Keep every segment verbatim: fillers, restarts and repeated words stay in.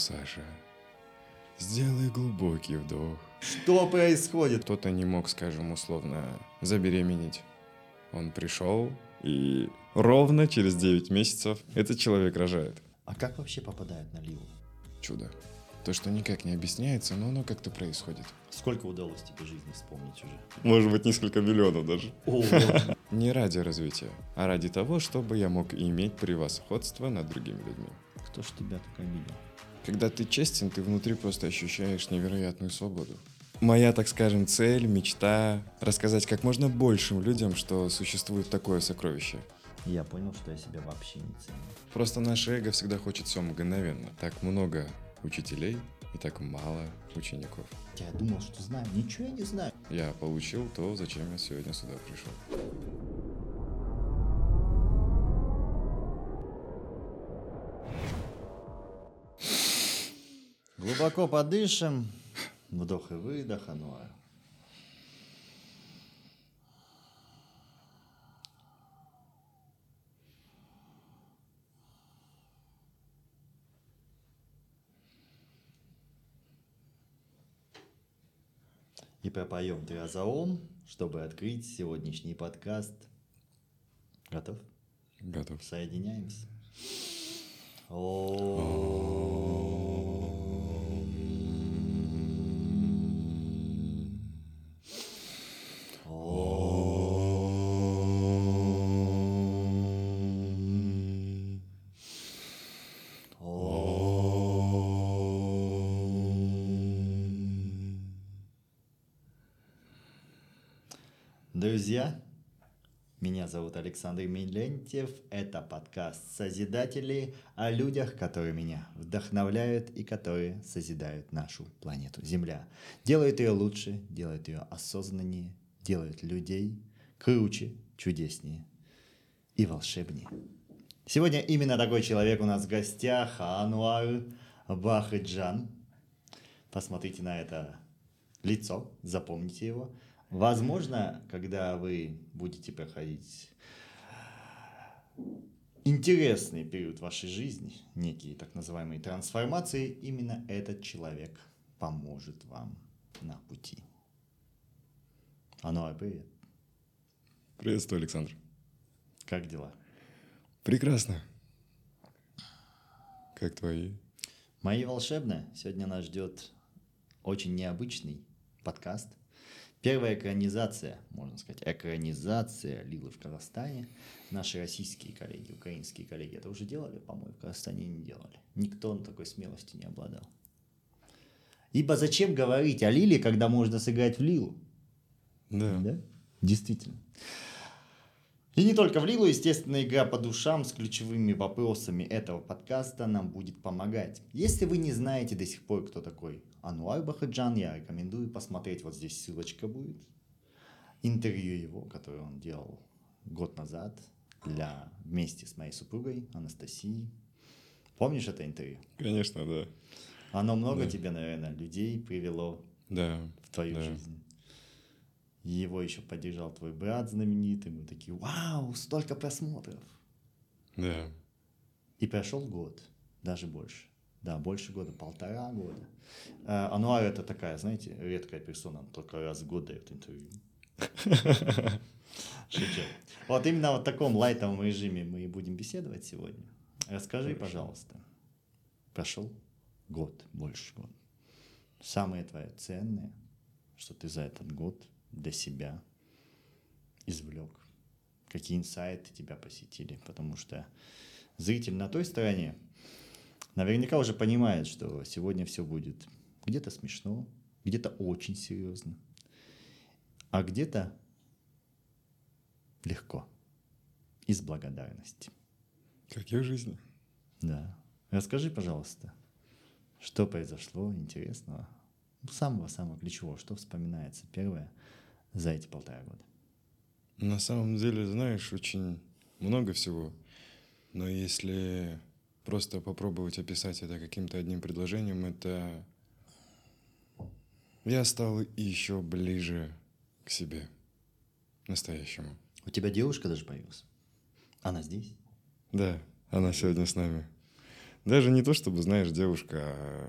Саша. Сделай глубокий вдох. Что происходит? Кто-то не мог, скажем, условно забеременеть. Он пришел, и ровно через девять месяцев этот человек рожает. А как вообще попадает на Лилу? Чудо. То, что никак не объясняется, но оно как-то происходит. Сколько удалось тебе жизни вспомнить уже? Может быть, несколько миллионов даже. Не ради развития, а ради того, чтобы я мог иметь превосходство над другими людьми. Кто ж тебя так обидел? Когда ты честен, ты внутри просто ощущаешь невероятную свободу. Моя, так скажем, цель, мечта – рассказать как можно большим людям, что существует такое сокровище. Я понял, что я себя вообще не ценю. Просто наше эго всегда хочет все мгновенно. Так много учителей и так мало учеников. Я думал, что знаю. Ничего я не знаю. Я получил то, зачем я сегодня сюда пришел. Глубоко подышим. Вдох и выдох, Ануар. И пропоем три раза ом, чтобы открыть сегодняшний подкаст. Готов? Готов. Соединяемся. Друзья, меня зовут Александр Мелентьев, это подкаст «Созидатели» о людях, которые меня вдохновляют и которые созидают нашу планету Земля. Делают ее лучше, делают ее осознаннее, делают людей круче, чудеснее и волшебнее. Сегодня именно такой человек у нас в гостях, Ануар Бахытжан. Посмотрите на это лицо, запомните его. Возможно, когда вы будете проходить интересный период вашей жизни, некие так называемые трансформации, именно этот человек поможет вам на пути. Ануар, привет. Приветствую, Александр. Как дела? Прекрасно. Как твои? Мои волшебные. Сегодня нас ждет очень необычный подкаст. Первая экранизация, можно сказать, экранизация Лилы в Казахстане. Наши российские коллеги, украинские коллеги это уже делали, по-моему, в Казахстане не делали. Никто на такой смелости не обладал. Ибо зачем говорить о Лиле, когда можно сыграть в Лилу? Да. Да? Действительно. И не только в Лилу, естественно, игра по душам с ключевыми вопросами этого подкаста нам будет помогать. Если вы не знаете до сих пор, кто такой Ануар Бахытжан, я рекомендую посмотреть, вот здесь ссылочка будет, интервью его, которое он делал год назад для, вместе с моей супругой Анастасией. Помнишь это интервью? Конечно, да. Оно много да. тебе, наверное, людей привело да. в твою да. жизнь. Его еще поддержал твой брат знаменитый. Мы такие, вау, столько просмотров. Да. И прошел год, даже больше. Да, больше года, полтора года. А, Ануар это такая, знаете, редкая персона. Он только раз в год дает интервью. Шучу. Вот именно в таком лайтовом режиме мы и будем беседовать сегодня. Расскажи, пожалуйста. Прошел год, больше года. Самое твое ценное, что ты за этот год для себя извлек. Какие инсайты тебя посетили. Потому что зритель на той стороне наверняка уже понимает, что сегодня все будет где-то смешно, где-то очень серьезно, а где-то легко, из благодарности. Как и в жизни. Да. Расскажи, пожалуйста, что произошло интересного, самого-самого ключевого, что вспоминается первое за эти полтора года? На самом деле, знаешь, очень много всего, но если просто попробовать описать это каким-то одним предложением, это я стал еще ближе к себе, настоящему. У тебя девушка даже появилась? Она здесь? Да, она сегодня с нами. Даже не то, чтобы, знаешь, девушка, а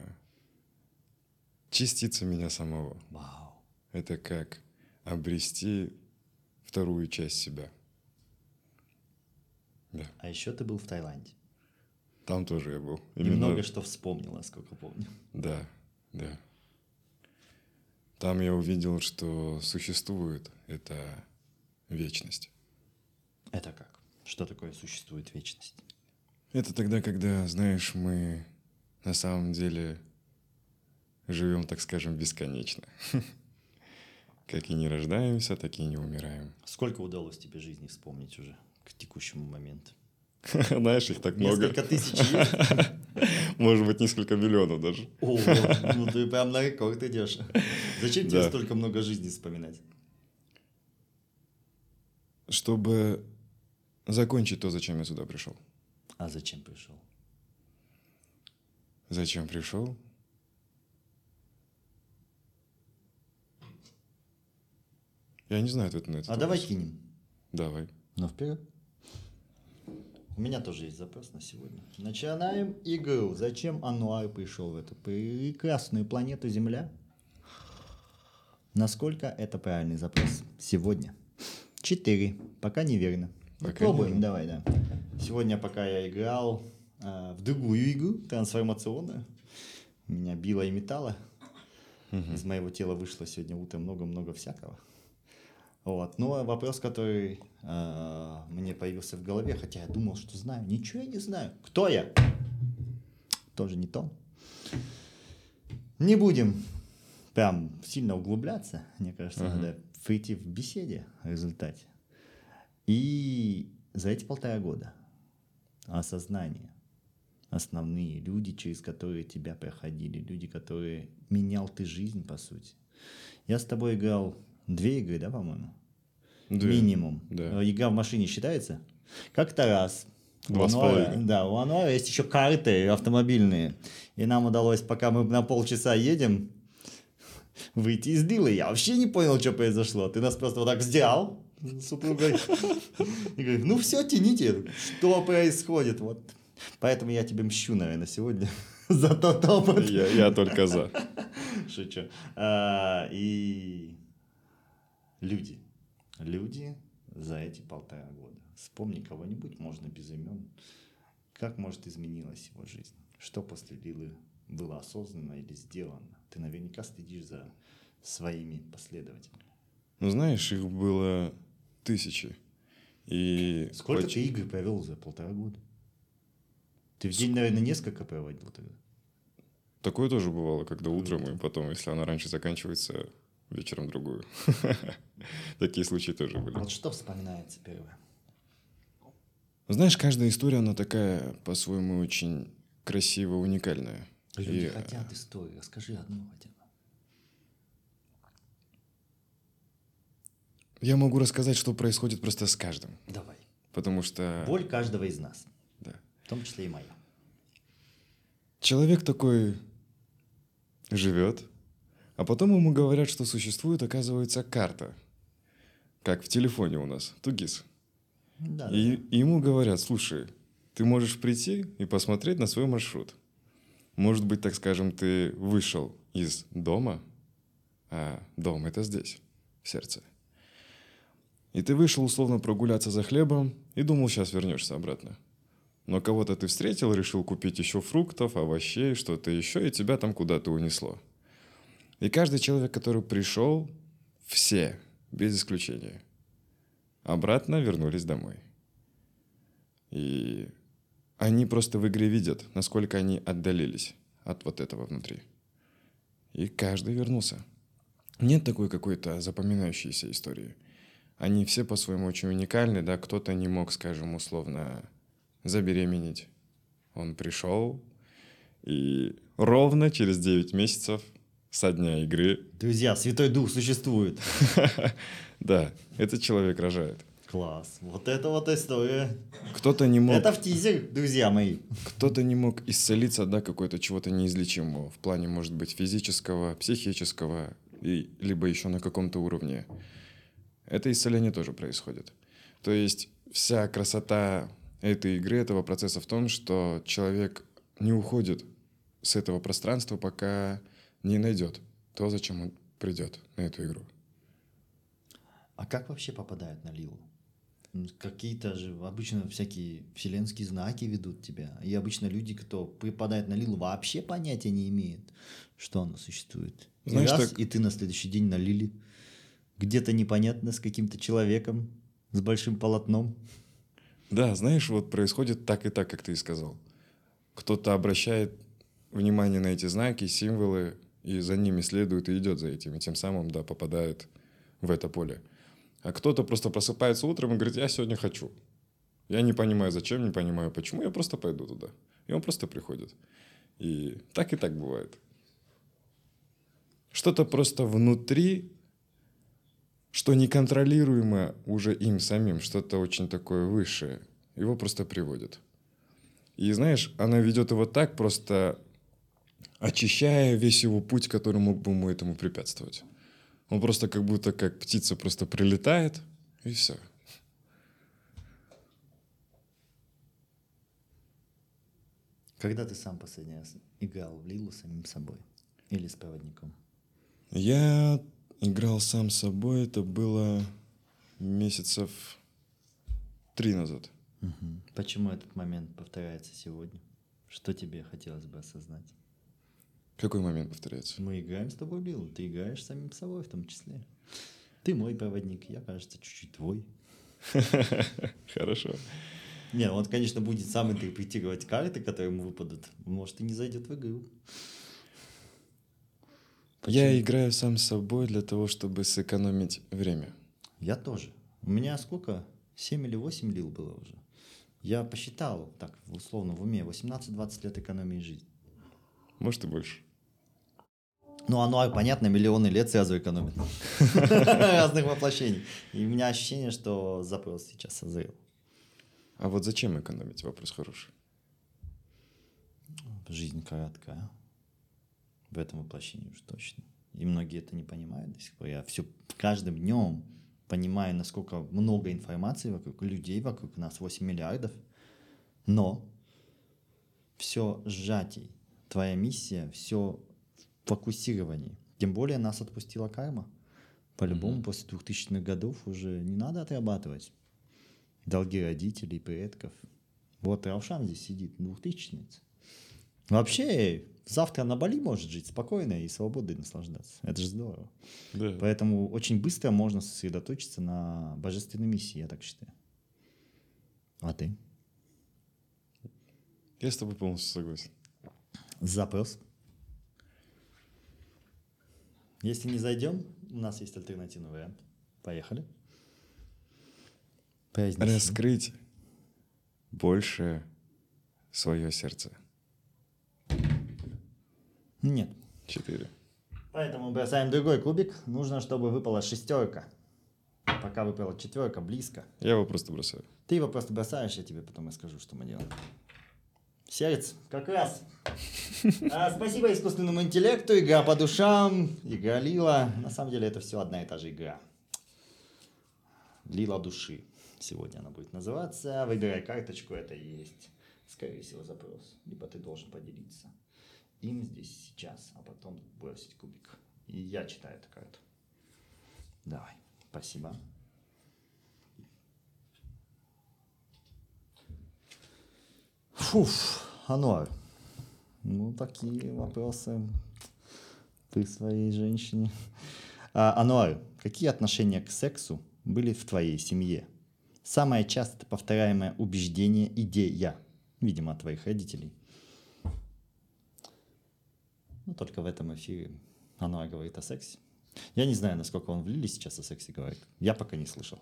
частица меня самого. Вау. Это как обрести вторую часть себя. Да. А еще ты был в Таиланде. Там тоже я был. Именно... И много что вспомнил, насколько помню. Да, да. Там я увидел, что существует эта вечность. Это как? Что такое существует вечность? Это тогда, когда, знаешь, мы на самом деле живем, так скажем, бесконечно. Как и не рождаемся, так и не умираем. Сколько удалось тебе жизни вспомнить уже к текущему моменту? Знаешь, их так много. Несколько тысяч есть? Может быть, несколько миллионов даже. О, ну ты прям на рекорд идешь. Зачем тебе столько много жизней вспоминать? Чтобы закончить то, зачем я сюда пришел. А зачем пришел? Зачем пришел? Я не знаю ответ на этот вопрос. А давай кинем. Давай. Ну, вперед. У меня тоже есть запрос на сегодня. Начинаем игру. Зачем Ануар пришел в эту прекрасную планету Земля? Насколько это правильный запрос сегодня? Четыре. Пока неверно. Попробуем, давай, да. Сегодня, пока я играл э, в другую игру, трансформационную, меня било и метало. Угу. Из моего тела вышло сегодня утром много-много всякого. Вот. Но вопрос, который э, мне появился в голове, хотя я думал, что знаю. Ничего я не знаю. Кто я? Тоже не то. Не будем прям сильно углубляться. Мне кажется, uh-huh. надо прийти в беседе в результате. И за эти полтора года осознание, основные люди, через которые тебя проходили, люди, которые менял ты жизнь, по сути. Я с тобой играл... Две игры, да, по-моему? Две. Минимум. Да. Игра в машине считается? Как-то раз. Два с половиной. Да, у Ануара есть еще карты автомобильные. И нам удалось, пока мы на полчаса едем, выйти из Лилы. Я вообще не понял, что произошло. Ты нас просто вот так сделал с супругой. И говоришь, ну все, тяните. Что происходит? Вот. Поэтому я тебе мщу, наверное, сегодня за тот опыт. Я, я только за. Шучу. А, и... Люди. Люди за эти полтора года. Вспомни кого-нибудь, можно без имен. Как, может, изменилась его жизнь? Что после Лилы было осознанно или сделано? Ты наверняка следишь за своими последователями. Ну, знаешь, их было тысячи. И сколько почти... ты игр провел за полтора года? Ты в день, наверное, несколько проводил тогда? Такое тоже бывало, когда утром, и потом, если она раньше заканчивается... Вечером другую. Такие случаи тоже были. Вот что вспоминается первое? Знаешь, каждая история, она такая, по-своему, очень красиво уникальная. Люди И... хотят истории. Расскажи одну хотя бы. Я могу рассказать, что происходит просто с каждым. Давай. Потому что... Боль каждого из нас. Да. В том числе и моя. Человек такой живет... А потом ему говорят, что существует, оказывается, карта. Как в телефоне у нас. Тугис. Да, и, да. и ему говорят, слушай, ты можешь прийти и посмотреть на свой маршрут. Может быть, так скажем, ты вышел из дома. А дом – это здесь, в сердце. И ты вышел условно прогуляться за хлебом и думал, сейчас вернешься обратно. Но кого-то ты встретил, решил купить еще фруктов, овощей, что-то еще, и тебя там куда-то унесло. И каждый человек, который пришел, все, без исключения, обратно вернулись домой. И они просто в игре видят, насколько они отдалились от вот этого внутри. И каждый вернулся. Нет такой какой-то запоминающейся истории. Они все по-своему очень уникальны, да, кто-то не мог, скажем, условно забеременеть. Он пришел, и ровно через девять месяцев со дня игры. Друзья, Святой Дух существует. Да, этот человек рожает. Класс. Вот это вот история. Кто-то не мог... Это в тизер, друзья мои. Кто-то не мог исцелиться, да, какой-то чего-то неизлечимого. В плане, может быть, физического, психического, и, либо еще на каком-то уровне. Это исцеление тоже происходит. То есть вся красота этой игры, этого процесса в том, что человек не уходит с этого пространства, пока не найдет то, зачем он придет на эту игру. А как вообще попадают на Лилу? Какие-то же обычно всякие вселенские знаки ведут тебя. И обычно люди, кто попадает на Лилу, вообще понятия не имеют, что она существует. Знаешь, и раз, так... и ты на следующий день на Лиле. Где-то непонятно, с каким-то человеком, с большим полотном. Да, знаешь, вот происходит так и так, как ты и сказал. Кто-то обращает внимание на эти знаки, символы, и за ними следует и идет за этим. И тем самым, да, попадает в это поле. А кто-то просто просыпается утром и говорит: я сегодня хочу. Я не понимаю, зачем, не понимаю, почему. Я просто пойду туда. И он просто приходит. И так и так бывает. Что-то просто внутри, что неконтролируемо уже им самим. Что-то очень такое высшее. Его просто приводит. И знаешь, она ведет его так, просто очищая весь его путь, который мог бы ему этому препятствовать. Он просто как будто как птица просто прилетает, и все. Когда ты сам последний раз играл в Лилу самим собой? Или с проводником? Я играл сам собой, это было месяцев три назад. Угу. Почему этот момент повторяется сегодня? Что тебе хотелось бы осознать? Какой момент повторяется? Мы играем с тобой в Лилу, ты играешь самим собой в том числе. Ты мой проводник, я, кажется, чуть-чуть твой. Хорошо. Не, он, конечно, будет сам интерпретировать карты, которые ему выпадут. Может, и не зайдет в игру. Почему? Я играю сам с собой для того, чтобы сэкономить время. Я тоже. У меня сколько? семь или восемь Лил было уже. Я посчитал, так, условно, в уме, восемнадцать-двадцать лет экономии жизни. Может, и больше. Ну, оно, понятно, миллионы лет сразу экономит. Разных воплощений. И у меня ощущение, что запрос сейчас созрел. А вот зачем экономить? Вопрос хороший. Жизнь короткая. В этом воплощении уж точно. И многие это не понимают до сих пор. Я все каждым днем понимаю, насколько много информации вокруг, людей вокруг нас, восемь миллиардов. Но все сжатий. Твоя миссия, все фокусирование. Тем более нас отпустила карма. По-любому mm-hmm. после двухтысячных годов уже не надо отрабатывать долги родителей, предков. Вот Раушан здесь сидит, двухтысячница. Вообще, завтра на Бали может жить спокойно и свободой наслаждаться. Это же здорово. Yeah. Поэтому очень быстро можно сосредоточиться на божественной миссии, я так считаю. А ты? Я с тобой полностью согласен. Запрос. Если не зайдем, у нас есть альтернативный вариант. Поехали. Произнесем. Раскрыть больше свое сердце. Нет. Четыре. Поэтому бросаем другой кубик. Нужно, чтобы выпала шестерка. Пока выпала четверка, близко. Я его просто бросаю. Ты его просто бросаешь, я тебе потом расскажу, что мы делаем. Сердце, как раз. А, спасибо искусственному интеллекту, игра по душам, игра Лила. На самом деле это все одна и та же игра. Лила души. Сегодня она будет называться. Выбирай карточку, это и есть, скорее всего, запрос. Либо ты должен поделиться им здесь сейчас, а потом бросить кубик. И я читаю эту карту. Давай, спасибо. Фуф, Ануар, ну такие вопросы ты своей женщине. А, Ануар, какие отношения к сексу были в твоей семье? Самое часто повторяемое убеждение, идея, видимо, от твоих родителей. Ну только в этом эфире Ануар говорит о сексе. Я не знаю, насколько он в Лиле сейчас о сексе говорит. Я пока не слышал.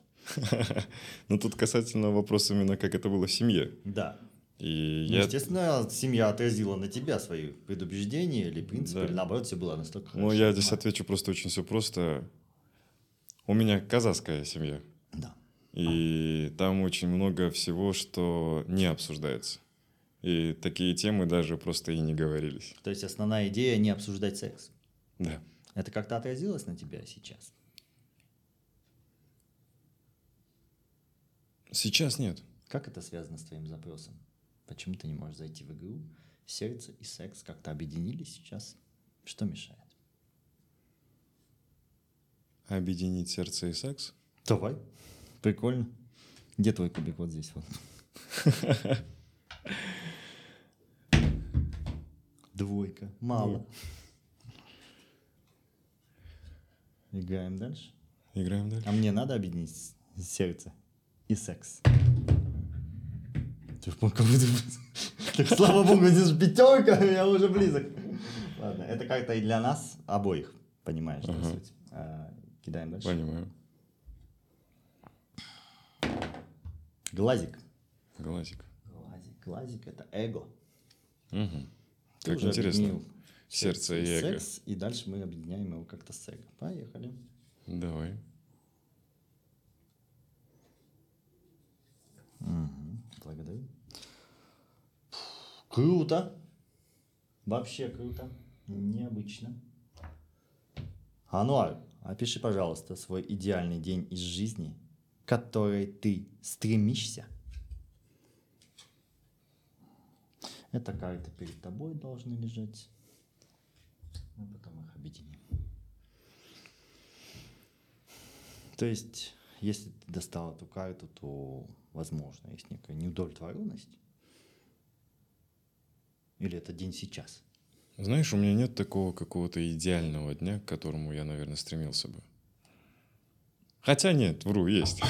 Ну тут касательно вопроса именно, как это было в семье. Да. И ну, я... Естественно, семья отразила на тебя свои предубеждения или принципы, да. Или наоборот, все было настолько хорошо. Ну, я здесь отвечу просто очень все просто. У меня казахская семья. Да. И а. Там очень много всего, что не обсуждается. И такие темы даже просто и не говорились. То есть основная идея — не обсуждать секс? Да. Это как-то отразилось на тебя сейчас? Сейчас нет. Как это связано с твоим запросом? Почему ты не можешь зайти в игру сердце и секс как-то объединились сейчас. Что мешает? Объединить сердце и секс? Давай. Прикольно. Где твой кубик? Вот здесь вот. Двойка. Мало. Играем дальше? Играем дальше. А мне надо объединить сердце и секс? Так, слава богу, здесь пятерка, я уже близок. Ладно, это как-то и для нас обоих, понимаешь, по сути. Кидаем дальше. Понимаю. Глазик. Глазик. Глазик. Глазик — это эго. Угу. Как интересно. Сердце и эго. Секс, и дальше мы объединяем его как-то с эго. Поехали. Давай. Угу. Благодарю. Круто. Вообще круто. Необычно. Ануар, опиши, пожалуйста, свой идеальный день из жизни, к которой ты стремишься. Это карты перед тобой должны лежать. Мы потом их объединим. То есть, если ты достал эту карту, то, возможно, есть некая неудовлетворенность. Или это день сейчас? Знаешь, у меня нет такого какого-то идеального дня, к которому я, наверное, стремился бы. Хотя нет, вру, есть.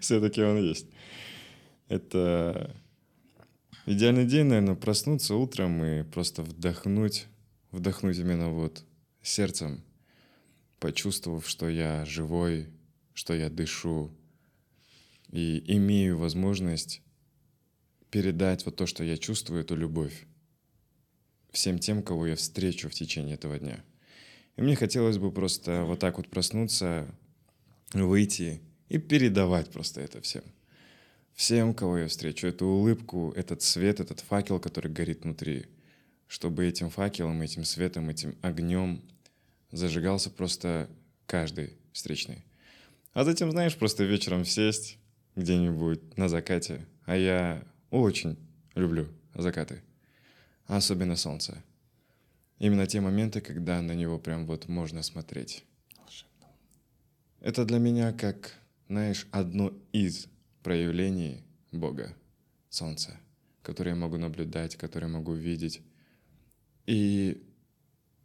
Все-таки он есть. Это идеальный день, наверное, проснуться утром и просто вдохнуть, вдохнуть именно вот сердцем, почувствовав, что я живой, что я дышу и имею возможность передать вот то, что я чувствую, эту любовь всем тем, кого я встречу в течение этого дня. И мне хотелось бы просто вот так вот проснуться, выйти и передавать просто это всем. Всем, кого я встречу, эту улыбку, этот свет, этот факел, который горит внутри, чтобы этим факелом, этим светом, этим огнем зажигался просто каждый встречный. А затем, знаешь, просто вечером сесть где-нибудь на закате. А я очень люблю закаты, особенно солнце. Именно те моменты, когда на него прям вот можно смотреть. Волшебно. Это для меня как, знаешь, одно из проявлений Бога, солнца, которое я могу наблюдать, которое я могу видеть. И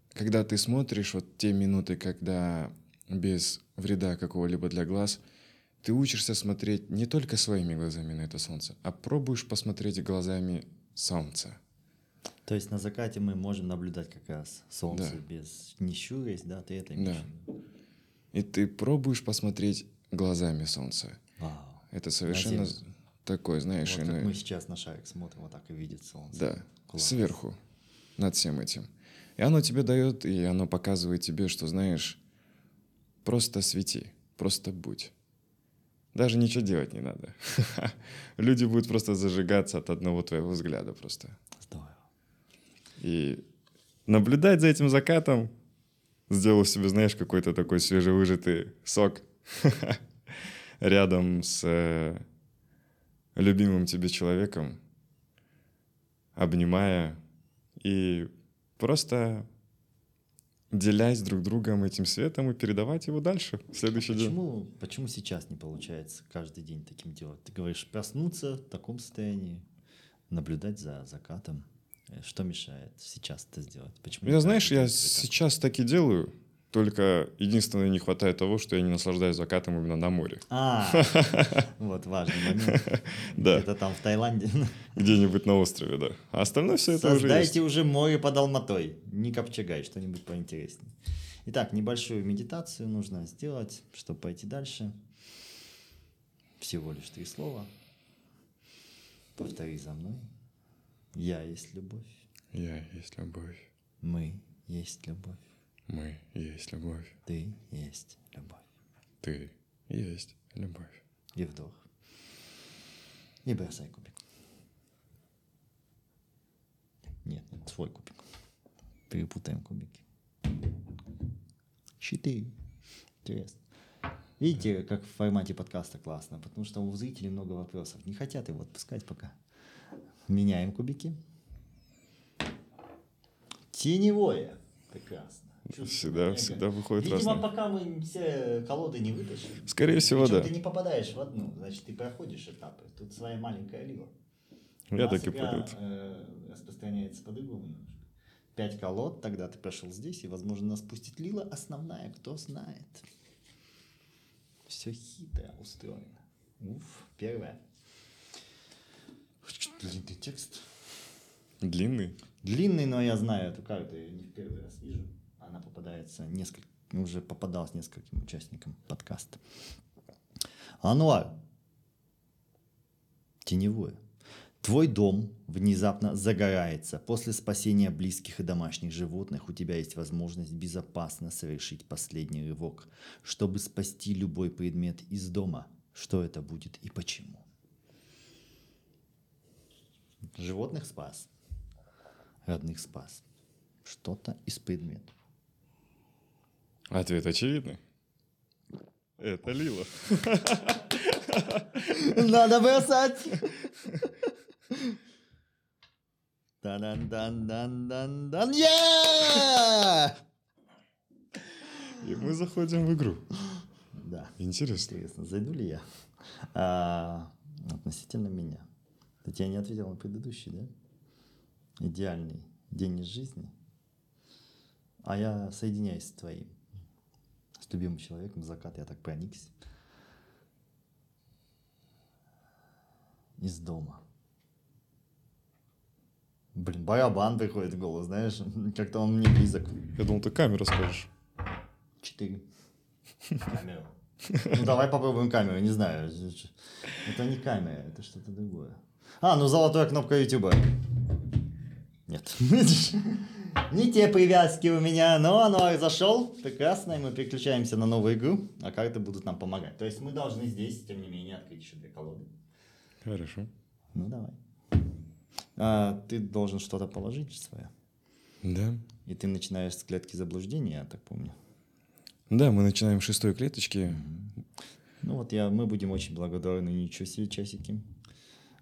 когда ты смотришь вот те минуты, когда без вреда какого-либо для глаз, ты учишься смотреть не только своими глазами на это солнце, а пробуешь посмотреть глазами солнца. То есть на закате мы можем наблюдать как раз солнце, да. без не щурясь, да, ты это имеешь. Да. И ты пробуешь посмотреть глазами солнца. Вау. Это совершенно такой, знаешь, вот иной. Как мы сейчас на шарик смотрим, вот так и видит солнце. Да, класс. Сверху, над всем этим. И оно тебе дает, и оно показывает тебе, что, знаешь, просто свети, просто будь. Даже ничего делать не надо. Люди будут просто зажигаться от одного твоего взгляда просто. Здорово. И наблюдать за этим закатом, сделав себе, знаешь, какой-то такой свежевыжатый сок рядом с э, любимым тебе человеком, обнимая и просто делясь друг другом этим светом и передавать его дальше, в следующий почему, день. Почему сейчас не получается каждый день таким делать? Ты говоришь, проснуться в таком состоянии, наблюдать за закатом. Что мешает сейчас это сделать? Почему я, знаешь, я сейчас так и делаю, только единственное, не хватает того, что я не наслаждаюсь закатом именно на море. А, вот важный момент. Это там в Таиланде. Где-нибудь на острове, да. А остальное все это уже есть. Создайте уже море под Алматой. Не копчегай, что-нибудь поинтереснее. Итак, небольшую медитацию нужно сделать, чтобы пойти дальше. Всего лишь три слова. Повтори за мной. Я есть любовь. Я есть любовь. Мы есть любовь. Мы есть любовь. Ты есть любовь. Ты есть любовь. И вдох. И бросай кубик. Нет, свой кубик. Перепутаем кубики. Четыре. Интересно. Видите, как в формате подкаста классно, потому что у зрителей много вопросов. Не хотят его отпускать пока. Меняем кубики. Теневое. Прекрасно. Чувствую, всегда, всегда выходит разное. Видимо, разные. Пока мы все колоды не вытащим. Скорее всего, да. Ты не попадаешь в одну, значит, ты проходишь этапы. Тут своя маленькая лила. Я так и понял. Э, распространяется по-другому немножко. Пять колод, тогда ты прошел здесь, и, возможно, нас пустит лила основная, кто знает. Все хитро устроено. Уф, первое. Длинный текст. Длинный? Длинный, но я знаю эту карту, я ее не в первый раз вижу. Она попадается несколько, уже попадалась нескольким участникам подкаста. Ануар. Теневое. Твой дом внезапно загорается. После спасения близких и домашних животных у тебя есть возможность безопасно совершить последний рывок, чтобы спасти любой предмет из дома. Что это будет и почему? Животных спас. Родных спас. Что-то из предметов. Ответ очевидный. Это Лила. Надо бросать. Дан-дан-дан-дан-дан. Yeah! И мы заходим в игру. Да. Интересно. Интересно, зайду ли я? А, относительно меня. Ты я не ответил на предыдущий, да? Идеальный день из жизни. А я соединяюсь с твоим. С любимым человеком, закат, я так проникся. Из дома. Блин, барабан приходит в голову, знаешь, как-то он мне близок. Я думал, ты камеру скажешь. Четыре. Камеру. Ну, давай попробуем камеру, не знаю. Это не камера, это что-то другое. А, ну золотая кнопка Ютуба. Нет. Не те привязки у меня, но оно зашел. Прекрасно, и мы переключаемся на новую игру, а карты будут нам помогать. То есть мы должны здесь, тем не менее, открыть еще две колоды. Хорошо. Ну, давай. А, ты должен что-то положить свое. Да. И ты начинаешь с клетки заблуждения, я так помню. Да, мы начинаем с шестой клеточки. Mm-hmm. Ну вот я, мы будем очень благодарны. Ничего себе, часики.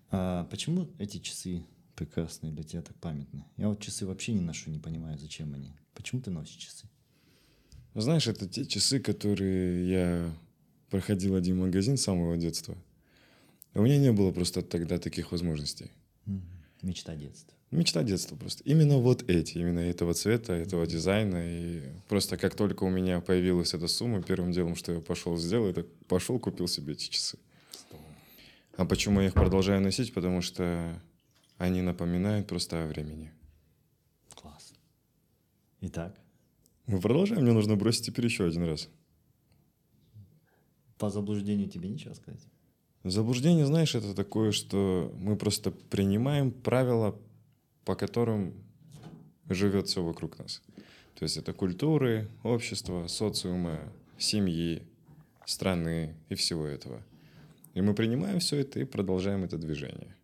А, почему эти часы прекрасные для тебя так памятны? Я вот часы вообще не ношу, не понимаю, зачем они. Почему ты носишь часы? Знаешь, это те часы, которые я проходил один магазин с самого детства. У меня не было просто тогда таких возможностей. Мечта детства. Мечта детства просто. Именно вот эти, именно этого цвета, этого дизайна. И просто как только у меня появилась эта сумма, первым делом, что я пошел сделал, это пошел, купил себе эти часы. Стол. А почему я их продолжаю носить? Потому что они напоминают просто о времени. Класс. Итак? Мы продолжаем. Мне нужно бросить теперь еще один раз. По заблуждению тебе нечего сказать? Заблуждение, знаешь, это такое, что мы просто принимаем правила, по которым живет все вокруг нас. То есть это культуры, общества, социума, семьи, страны и всего этого. И мы принимаем все это и продолжаем это движение.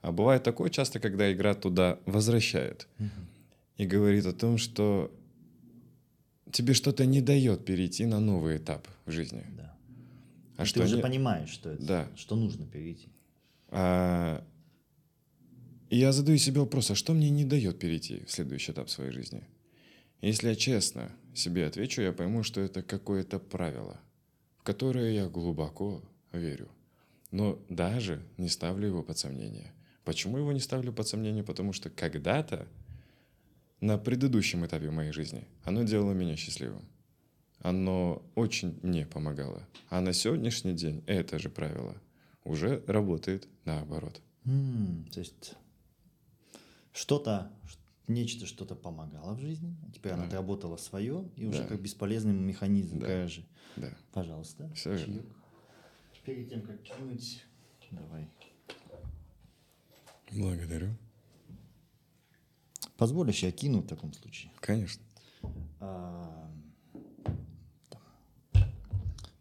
А бывает такое часто, когда игра туда возвращает [S2] Uh-huh. [S1] И говорит о том, что тебе что-то не дает перейти на новый этап в жизни. А ты уже не... понимаешь, что это, да. Что нужно перейти. А... Я задаю себе вопрос, а что мне не дает перейти в следующий этап своей жизни? Если я честно себе отвечу, я пойму, что это какое-то правило, в которое я глубоко верю. Но даже не ставлю его под сомнение. Почему его не ставлю под сомнение? Потому что когда-то на предыдущем этапе моей жизни оно делало меня счастливым. Оно очень мне помогало. А на сегодняшний день это же правило уже работает наоборот. Mm, то есть что-то, нечто что-то помогало в жизни, теперь да. Оно отработало свое, и да. Уже как бесполезный механизм да. Гаражи. Да. Пожалуйста, чаек. Перед тем, как кинуть, давай. Благодарю. Позволишь, я кину в таком случае? Конечно. А-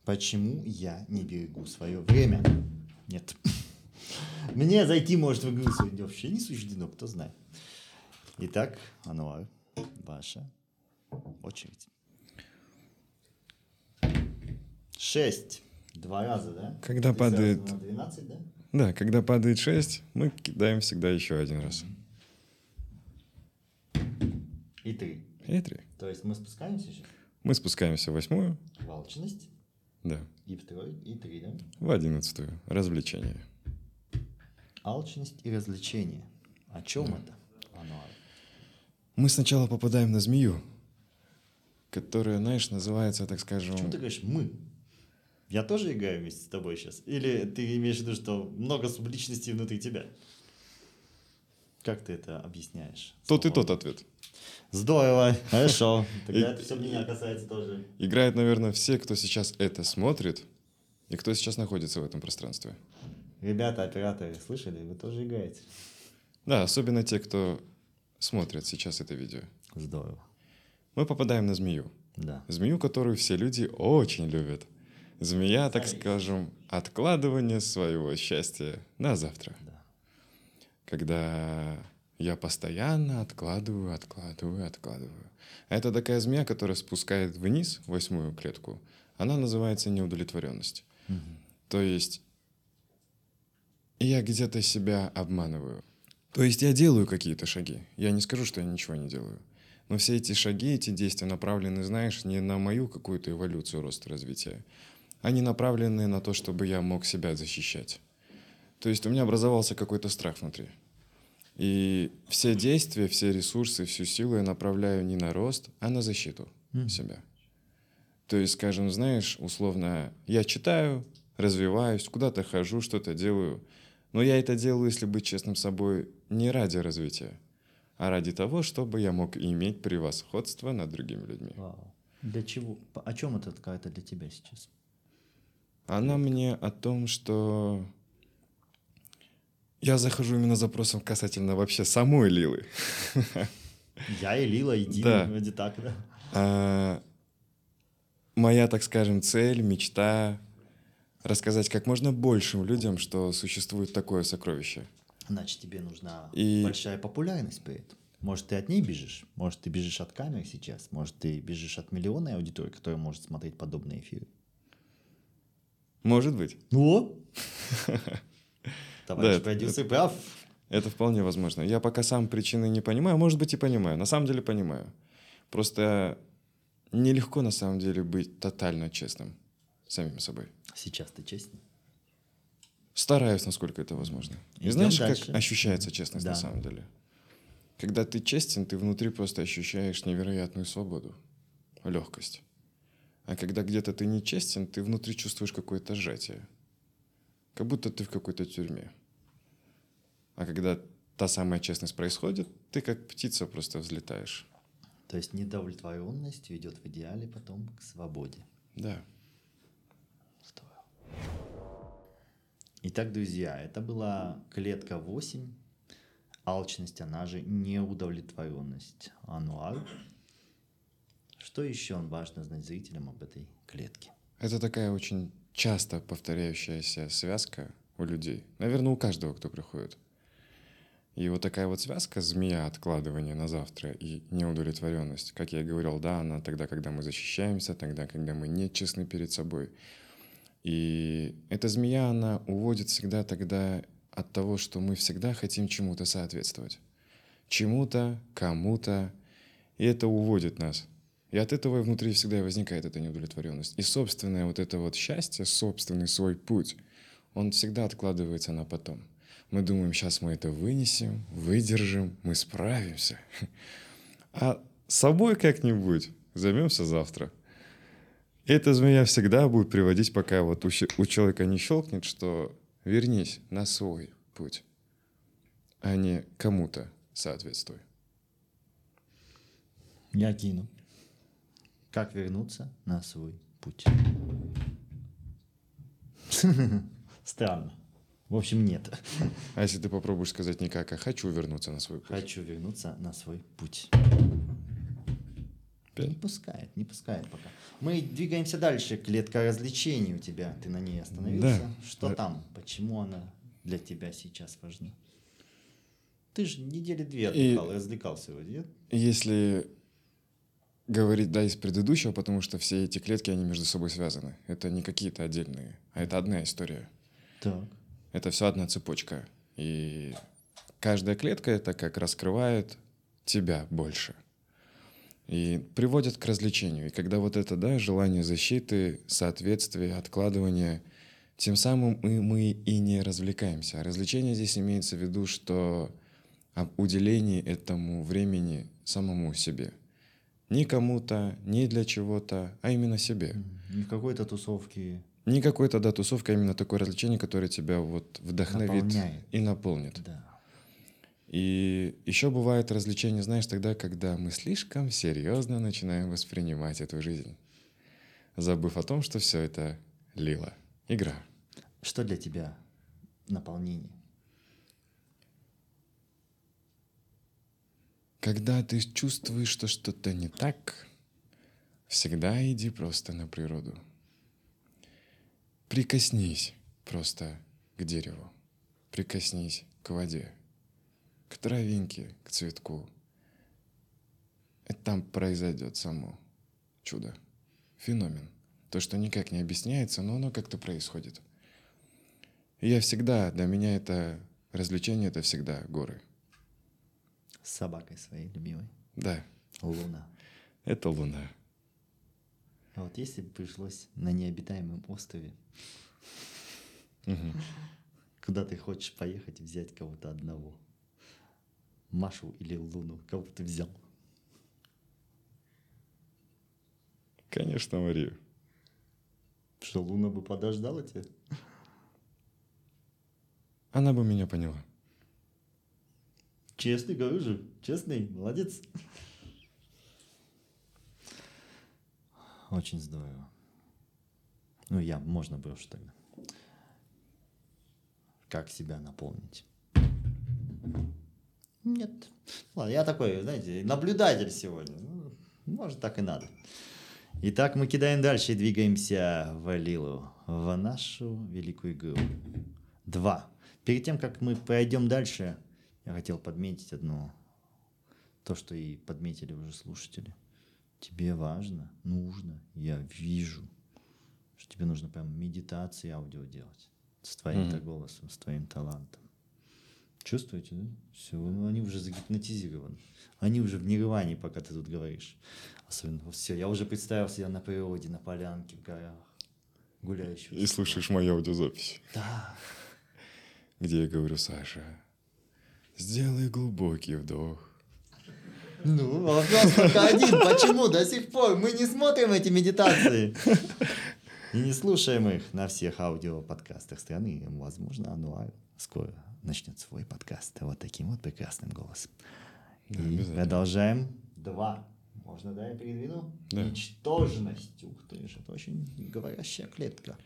Почему я не берегу свое время? Нет. Мне зайти, может, в игру сегодня вообще не суждено, кто знает. Итак, Ануар, ваша очередь. Шесть. Два раза, да? Когда падает... двенадцать, да? Да, когда падает шесть, мы кидаем всегда еще один раз. И три. И три. То есть мы спускаемся еще? Мы спускаемся в восьмую. В алчность. Да. И второй, и три, да? В одиннадцатую. Развлечение. Алчность и развлечение. О чем да. это? Ануар. Мы сначала попадаем на змею, которая, знаешь, называется, так скажем... Почему ты говоришь «мы»? Я тоже играю вместе с тобой сейчас? Или ты имеешь в виду, что много субличностей внутри тебя? Как ты это объясняешь? Тот словом? И тот ответ. Здорово, хорошо. Тогда это все меня касается тоже. Играют, наверное, все, кто сейчас это смотрит и кто сейчас находится в этом пространстве. Ребята, операторы, слышали? Вы тоже играете. Да, особенно те, кто смотрит сейчас это видео. Здорово. Мы попадаем на змею. Да. Змею, которую все люди очень любят. Змея, так скажем, откладывание своего счастья на завтра. Да. Когда я постоянно откладываю, откладываю, откладываю. Это такая змея, которая спускает вниз восьмую клетку. Она называется неудовлетворенность. Угу. То есть я где-то себя обманываю. То есть я делаю какие-то шаги. Я не скажу, что я ничего не делаю. Но все эти шаги, эти действия направлены, знаешь, не на мою какую-то эволюцию, рост, развития. Они направлены на то, чтобы я мог себя защищать. То есть у меня образовался какой-то страх внутри. И все действия, все ресурсы, всю силу я направляю не на рост, а на защиту mm. себя. То есть, скажем, знаешь, условно, я читаю, развиваюсь, куда-то хожу, что-то делаю. Но я это делаю, если быть честным с собой, не ради развития, а ради того, чтобы я мог иметь превосходство над другими людьми. Вау. Для чего? О чем это какая-то для тебя сейчас? Она мне о том, что я захожу именно запросом касательно вообще самой Лилы. Я и Лила, иди, вроде так, да? Моя, так скажем, цель, мечта — рассказать как можно большим людям, что существует такое сокровище. Значит, тебе нужна и... большая популярность при этом. Может, ты от ней бежишь, может, ты бежишь от камер сейчас, может, ты бежишь от миллионной аудитории, которая может смотреть подобные эфиры. Может быть. Ну? Товарищ да, продюсер это, прав. Это вполне возможно. Я пока сам причины не понимаю. Может быть, и понимаю. На самом деле понимаю. Просто нелегко, на самом деле, быть тотально честным самим собой. Сейчас ты честен? Стараюсь, насколько это возможно. И, и знаешь, дальше. Как ощущается честность да. на самом деле? Когда ты честен, ты внутри просто ощущаешь невероятную свободу, легкость. А когда где-то ты нечестен, ты внутри чувствуешь какое-то сжатие. Как будто ты в какой-то тюрьме. А когда та самая честность происходит, ты как птица просто взлетаешь. То есть недовлетворенность ведет в идеале потом к свободе. Да. Здорово. Итак, друзья, это была клетка восемь. Алчность, она же неудовлетворенность. Ануар. Что еще важно знать зрителям об этой клетке? Это такая очень часто повторяющаяся связка у людей. Наверное, у каждого, кто приходит. И вот такая вот связка, змея, откладывание на завтра и неудовлетворенность, как я и говорил, да, она тогда, когда мы защищаемся, тогда, когда мы нечестны перед собой. И эта змея, она уводит всегда тогда от того, что мы всегда хотим чему-то соответствовать. Чему-то, кому-то. И это уводит нас. И от этого внутри всегда и возникает эта неудовлетворенность. И собственное вот это вот счастье, собственный свой путь, он всегда откладывается на потом. Мы думаем, сейчас мы это вынесем, выдержим, мы справимся. А собой как-нибудь займемся завтра. И эта змея всегда будет приводить, пока вот у человека не щелкнет, что вернись на свой путь, а не кому-то соответствуй. Я кину. Как вернуться на свой путь? Странно. В общем, нет. А если ты попробуешь сказать никак, а хочу вернуться на свой путь? Хочу вернуться на свой путь. пять Не пускает, не пускает пока. Мы двигаемся дальше. Клетка развлечений у тебя. Ты на ней остановился. Да. Что да. там? Почему она для тебя сейчас важна? Ты же недели две отдыхал и развлекался вроде, нет? Если... говорить, да, из предыдущего, потому что все эти клетки, они между собой связаны. Это не какие-то отдельные, а это одна история. Так. это все одна цепочка. И каждая клетка это как раскрывает тебя больше. И приводит к развлечению. И когда вот это, да, желание защиты, соответствие, откладывание, тем самым и мы и не развлекаемся. А развлечение здесь имеется в виду, что об уделении этому времени самому себе. Ни кому-то, ни для чего-то, а именно себе. Не какой-то тусовки. Не какой-то, да, тусовка, а именно такое развлечение, которое тебя вот вдохновит наполняет. И наполнит. Да. И еще бывает развлечение, знаешь, тогда, когда мы слишком серьезно начинаем воспринимать эту жизнь, забыв о том, что все это лила, игра. Что для тебя наполнение? Когда ты чувствуешь, что что-то не так, всегда иди просто на природу. Прикоснись просто к дереву, прикоснись к воде, к травинке, к цветку. Это там произойдет само чудо, феномен. То, что никак не объясняется, но оно как-то происходит. И я всегда, для меня это развлечение, это всегда горы. С собакой своей любимой? Да. Луна. Это луна. А вот если бы пришлось на необитаемом острове, куда ты хочешь поехать и взять кого-то одного? Машу или Луну? Кого ты взял? Конечно, Марию. Что, Луна бы подождала тебя? Она бы меня поняла. Честный, говорю же. Честный, молодец. Очень здорово. Ну, я, можно брошу тогда. Как себя наполнить? Нет. Ладно, я такой, знаете, наблюдатель сегодня. Ну, может, так и надо. Итак, мы кидаем дальше и двигаемся в Лилу, в нашу великую игру. Два. Перед тем, как мы пройдем дальше, я хотел подметить одно. То, что и подметили уже слушатели. Тебе важно, нужно, я вижу, что тебе нужно прям медитации аудио делать. С твоим-то mm-hmm. голосом, с твоим талантом. Чувствуете, да? Все, ну, они уже загипнотизированы. Они уже в нирване, пока ты тут говоришь. Особенно, все, я уже представил себя на природе, на полянке, в горах, гуляющего. И слушаешь мою аудиозапись. Да. Где я говорю, Саша, сделай глубокий вдох. Ну, вопрос только один. Почему до сих пор мы не смотрим эти медитации? И не слушаем их на всех аудиоподкастах страны. Возможно, Ануар скоро начнет свой подкаст вот таким вот прекрасным голосом. Да, и продолжаем. Два. Можно, да, я передвину? Да. Ничтожность. Ух ты же, это очень говорящая клетка.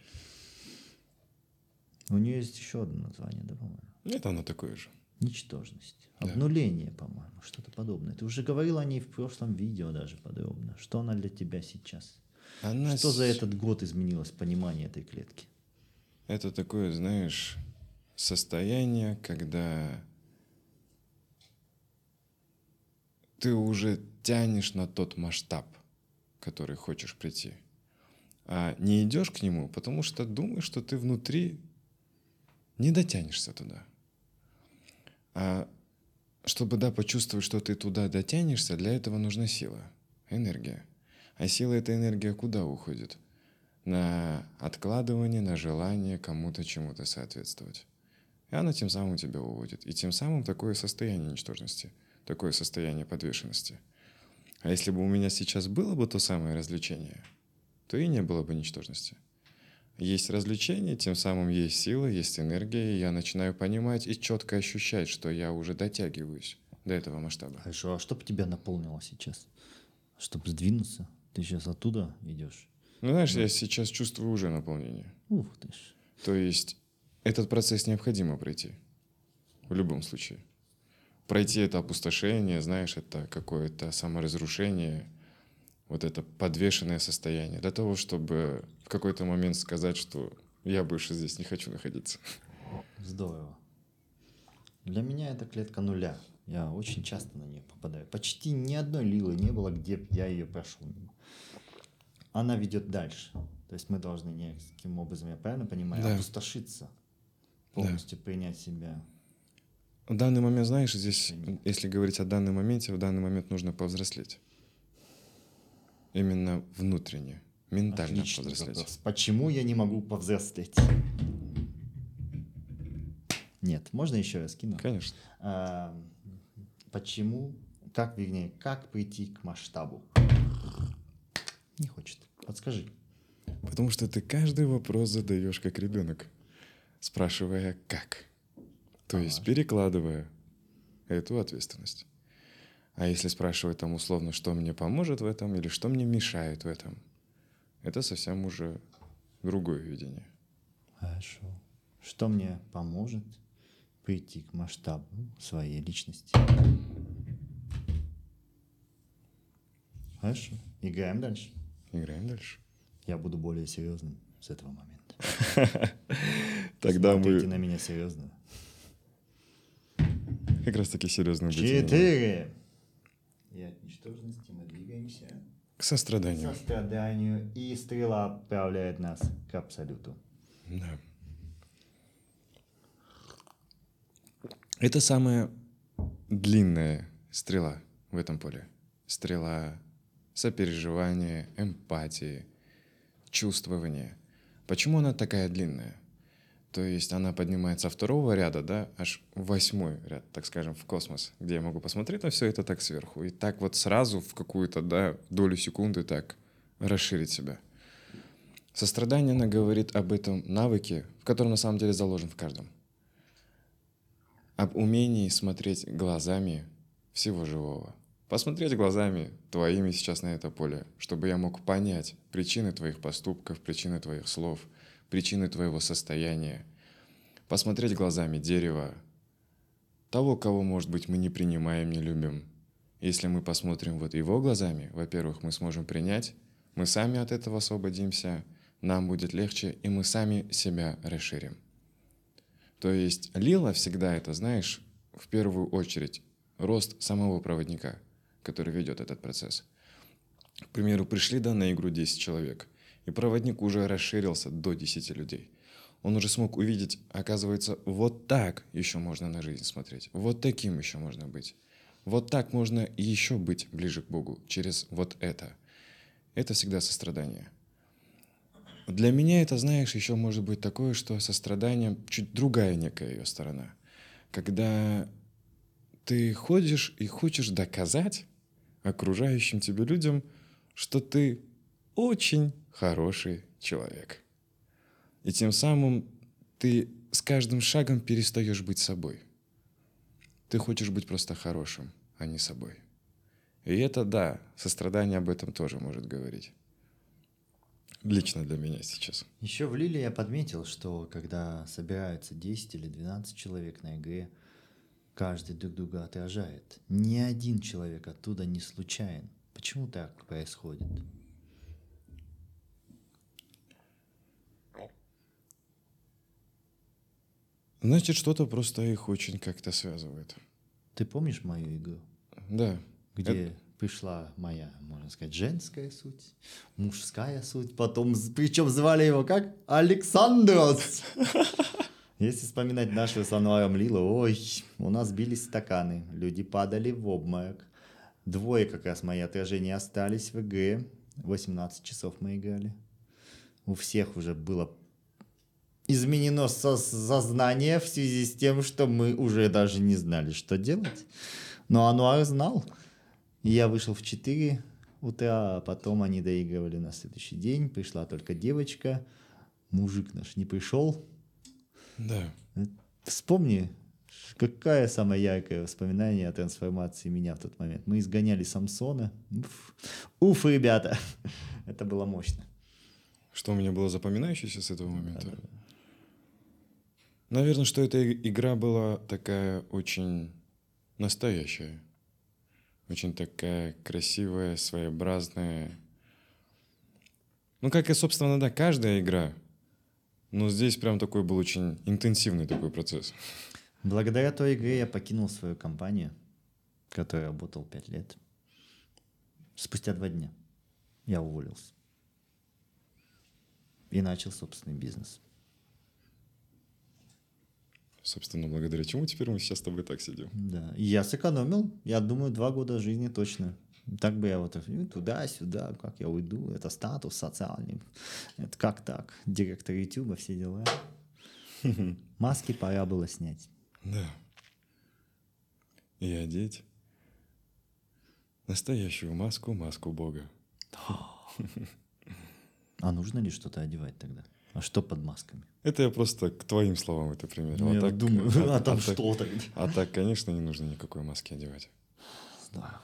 У нее есть еще одно название, да, по-моему? Это оно такое же. Ничтожность. Обнуление, да. По-моему. Что-то подобное. Ты уже говорил о ней в прошлом видео даже подробно. Что она для тебя сейчас? Она что с... за этот год изменилось понимание этой клетки? Это такое, знаешь... состояние, когда ты уже тянешь на тот масштаб, который хочешь прийти, а не идешь к нему, потому что думаешь, что ты внутри не дотянешься туда. А чтобы, да, почувствовать, что ты туда дотянешься, для этого нужна сила, энергия. А сила — эта энергия куда уходит? На откладывание, на желание кому-то чему-то соответствовать. И она тем самым тебя уводит. И тем самым такое состояние ничтожности, такое состояние подвешенности. А если бы у меня сейчас было бы то самое развлечение, то и не было бы ничтожности. Есть развлечение, тем самым есть сила, есть энергия, и я начинаю понимать и четко ощущать, что я уже дотягиваюсь до этого масштаба. Хорошо, а что бы тебя наполнило сейчас? Чтобы сдвинуться, ты сейчас оттуда идешь? Ну, знаешь, да. Я сейчас чувствую уже наполнение. Ух ты ж. То есть этот процесс необходимо пройти. В любом случае. Пройти это опустошение, знаешь, это какое-то саморазрушение, вот это подвешенное состояние. Для того, чтобы в какой-то момент сказать, что я больше здесь не хочу находиться. Здорово. Для меня это клетка нуля. Я очень часто на нее попадаю. Почти ни одной лилы не было, где я ее прошел. Она ведет дальше. То есть мы должны неким образом, я правильно понимаю, да. опустошиться. полностью да. принять себя. В данный момент, знаешь, здесь, принять. Если говорить о данном моменте, в данный момент нужно повзрослеть. Именно внутренне, ментально Отличный повзрослеть. Вопрос. Почему я не могу повзрослеть? Нет, можно еще раз кинуть? Конечно. А, почему, как, вернее, как прийти к масштабу? Не хочет. Подскажи. Потому что ты каждый вопрос задаешь как ребенок, спрашивая «как?». То а есть важно. Перекладывая эту ответственность. А если спрашивать там условно, что мне поможет в этом или что мне мешает в этом, это совсем уже другое видение. Хорошо. Что мне поможет прийти к масштабу своей личности? Хорошо. Играем дальше. Играем дальше. Я буду более серьезным с этого момента. Тогда мы... Смотрите на меня серьезно. Как раз таки серьезно. Четыре. И от ничтожности мы двигаемся к состраданию. К состраданию. И стрела отправляет нас к абсолюту. Да. Это самая длинная стрела в этом поле. Стрела сопереживания, эмпатии, чувствования. Почему она такая длинная? То есть она поднимается второго ряда, да, аж восьмой ряд, так скажем, в космос, где я могу посмотреть на все это так сверху. И так вот сразу в какую-то, да, долю секунды так расширить себя. Сострадание, она говорит об этом навыке, в котором на самом деле заложен в каждом. Об умении смотреть глазами всего живого. Посмотреть глазами твоими сейчас на это поле, чтобы я мог понять причины твоих поступков, причины твоих слов, причины твоего состояния. Посмотреть глазами дерева, того, кого, может быть, мы не принимаем, не любим. Если мы посмотрим вот его глазами, во-первых, мы сможем принять, мы сами от этого освободимся, нам будет легче, и мы сами себя расширим. То есть Лила всегда это, знаешь, в первую очередь, рост самого проводника, который ведет этот процесс. К примеру, пришли, да, на игру десять человек, и проводник уже расширился до десяти людей. Он уже смог увидеть, оказывается, вот так еще можно на жизнь смотреть, вот таким еще можно быть, вот так можно еще быть ближе к Богу, через вот это. Это всегда сострадание. Для меня это, знаешь, еще может быть такое, что сострадание чуть другая некая ее сторона. Когда ты ходишь и хочешь доказать окружающим тебе людям, что ты очень хороший человек. И тем самым ты с каждым шагом перестаешь быть собой. Ты хочешь быть просто хорошим, а не собой. И это, да, сострадание об этом тоже может говорить. Лично для меня сейчас. Еще в Лиле я подметил, что когда собираются десять или двенадцать человек на игре, каждый друг друга отражает. Ни один человек оттуда не случайен. Почему так происходит? Значит, что-то просто их очень как-то связывает. Ты помнишь мою игру? Да. Где... Это... пришла моя, можно сказать, женская суть, мужская суть, потом, причем звали его как? Александрос! Если вспоминать нашу с Ануаром Лилу, ой, у нас бились стаканы, люди падали в обморок. Двое как раз мои отражения остались в игре, восемнадцать часов мы играли. У всех уже было изменено сознание в связи с тем, что мы уже даже не знали, что делать. Но Ануар знал. Я вышел в четыре утра, а потом они доигрывали на следующий день. Пришла только девочка. Мужик наш не пришел. Да. Вспомни, какое самое яркое воспоминание о трансформации меня в тот момент. Мы изгоняли Самсона. Уф, Уф ребята. Это было мощно. Что у меня было запоминающееся с этого момента? Да, да. Наверное, что эта игра была такая очень настоящая. Очень такая красивая, своеобразная. Ну, как и, собственно, да, каждая игра. Но здесь прям такой был очень интенсивный такой процесс. Благодаря той игре я покинул свою компанию, в которой работал пять лет. Спустя два дня я уволился. И начал собственный бизнес. собственно, благодаря чему теперь мы сейчас с тобой так сидим. Да, я сэкономил, я думаю, два года жизни точно. Так бы я вот туда-сюда, как я уйду, это статус социальный, это как так, директор Ютуба, все дела. Маски пора было снять. Да. И одеть настоящую маску, маску Бога. А нужно ли что-то одевать тогда? А что под масками? Это я просто к твоим словам это примерил. Я а так, думаю, а, а там а что так, тогда? А так, конечно, не нужно никакой маски одевать. Здорово.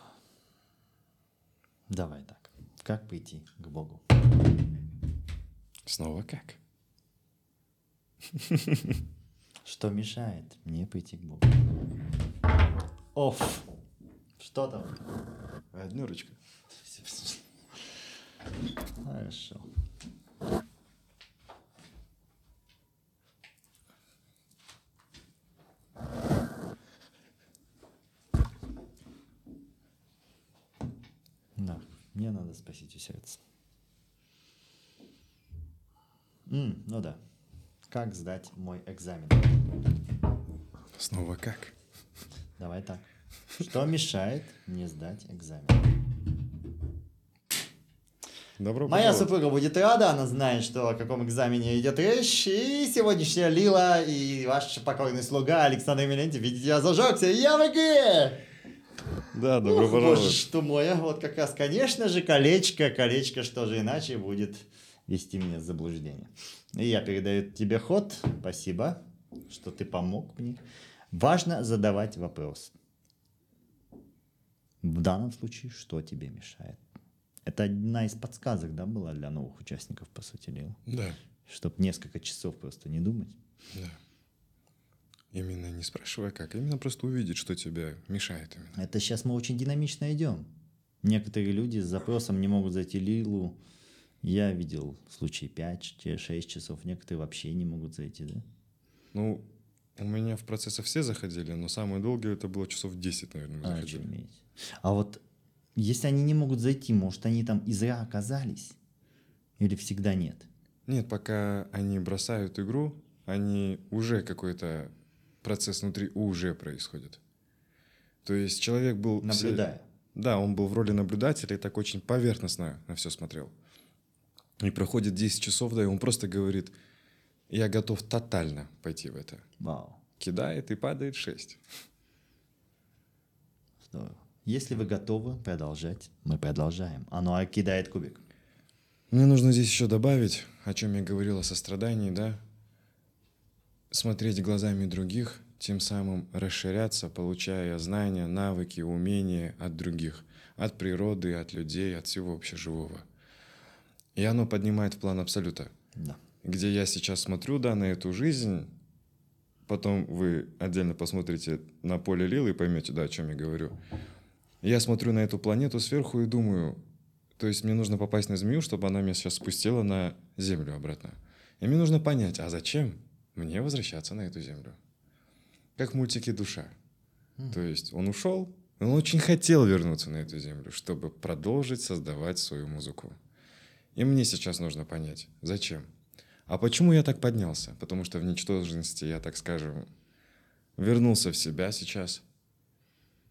Давай так. Как прийти к Богу? Снова как? Что мешает мне прийти к Богу? Оф! Что там? Однёрочка. Хорошо. Да, мне надо спасить у сердца. М, ну да. Как сдать мой экзамен? Снова как? Давай так. Что мешает мне сдать экзамен? Добро Моя пожаловать. Супруга будет рада, она знает, что о каком экзамене идет речь, и сегодняшняя Лила и ваш покорный слуга Александр Мелентьев, видите, я зажегся, я в игре! Да, добро Ух, пожаловать. Боже, что мое, вот как раз, конечно же, колечко, колечко, что же иначе будет вести меня в заблуждение. И я передаю тебе ход, спасибо, что ты помог мне. Важно задавать вопрос. В данном случае, что тебе мешает? Это одна из подсказок, да, была для новых участников, по сути, Лила? Да. Чтоб несколько часов просто не думать. Да. Именно не спрашивая как, именно просто увидеть, что тебе мешает именно. Это сейчас мы очень динамично идем. Некоторые люди с запросом не могут зайти Лилу. Я видел случаи пять-шесть часов, некоторые вообще не могут зайти, да? Ну, у меня в процессе все заходили, но самое долгое это было часов десять, наверное, а, заходили. Очуметь. А вот... Если они не могут зайти, может, они там из игры оказались? Или всегда нет? Нет, пока они бросают игру, они уже какой-то процесс внутри уже происходит. То есть человек был... Наблюдая. Все... Да, он был в роли наблюдателя и так очень поверхностно на все смотрел. И проходит десять часов, да, и он просто говорит, я готов тотально пойти в это. Вау. Кидает и падает шесть. Здорово. Если вы готовы продолжать, мы продолжаем. Оно кидает кубик. Мне нужно здесь еще добавить, о чем я говорил о сострадании, да? Смотреть глазами других, тем самым расширяться, получая знания, навыки, умения от других. От природы, от людей, от всего вообще живого. И оно поднимает в план абсолюта. Да. Где я сейчас смотрю, да, на эту жизнь... Потом вы отдельно посмотрите на поле Лилы и поймете, да, о чем я говорю. Я смотрю на эту планету сверху и думаю, то есть мне нужно попасть на змею, чтобы она меня сейчас спустила на Землю обратно. И мне нужно понять, а зачем мне возвращаться на эту Землю? Как в мультике «Душа». Mm. То есть он ушел, но он очень хотел вернуться на эту Землю, чтобы продолжить создавать свою музыку. И мне сейчас нужно понять, зачем. А почему я так поднялся? Потому что в ничтожности я, так скажем, вернулся в себя сейчас,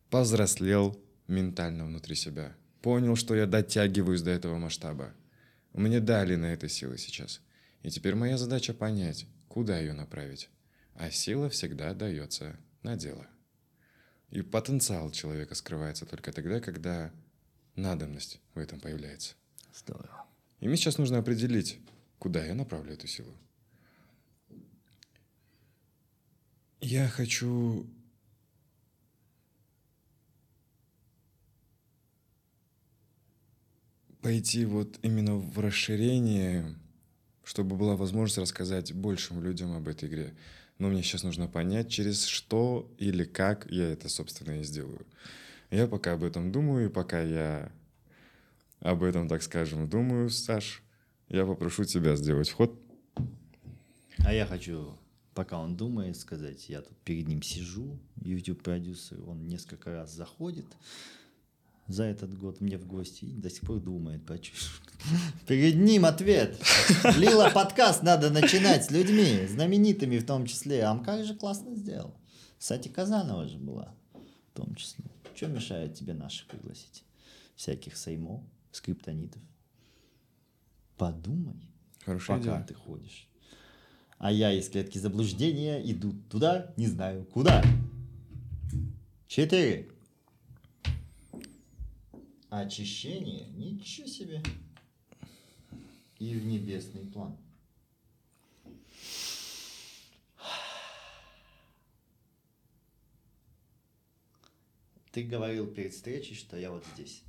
повзрослел, ментально внутри себя. Понял, что я дотягиваюсь до этого масштаба. Мне дали на это силы сейчас. И теперь моя задача понять, куда ее направить. А сила всегда дается на дело. И потенциал человека скрывается только тогда, когда надобность в этом появляется. Здорово. И мне сейчас нужно определить, куда я направлю эту силу. Я хочу... пойти вот именно в расширение, чтобы была возможность рассказать большим людям об этой игре. Но мне сейчас нужно понять, через что или как я это, собственно, и сделаю. Я пока об этом думаю, и пока я об этом, так скажем, думаю, Саш, я попрошу тебя сделать вход. А я хочу, пока он думает, сказать, я тут перед ним сижу, YouTube-продюсер, он несколько раз заходит, за этот год мне в гости и до сих пор думает. Перед ним ответ. Лила, подкаст надо начинать с людьми, знаменитыми в том числе. Амкар же классно сделал. Сати Казанова же была в том числе. Что мешает тебе наших пригласить? Всяких саймов, скриптонитов. Подумай, хорошая пока идея. Ты ходишь. А я из клетки заблуждения иду туда, не знаю куда. Четыре. Очищение, ничего себе. И в небесный план. Ты говорил перед встречей, что я вот здесь.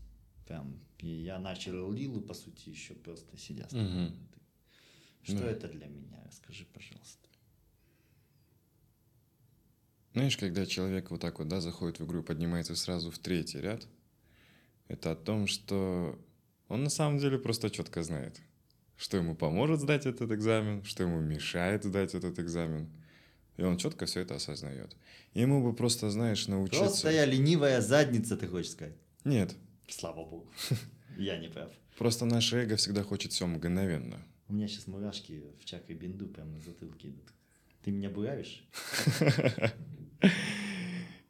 Прям, я начал Лилу, по сути, еще просто сидя. Угу. Что ну. это для меня? Расскажи, пожалуйста. Знаешь, когда человек вот так вот, да, заходит в игру и поднимается сразу в третий ряд, это о том, что он на самом деле просто четко знает, что ему поможет сдать этот экзамен, что ему мешает сдать этот экзамен. И он четко все это осознает. Ему бы просто, знаешь, научиться... Просто я ленивая задница, ты хочешь сказать? Нет. Слава богу. Я не прав. Просто наше эго всегда хочет все мгновенно. У меня сейчас мурашки в чакре бинду прямо на затылке идут. Ты меня буравишь?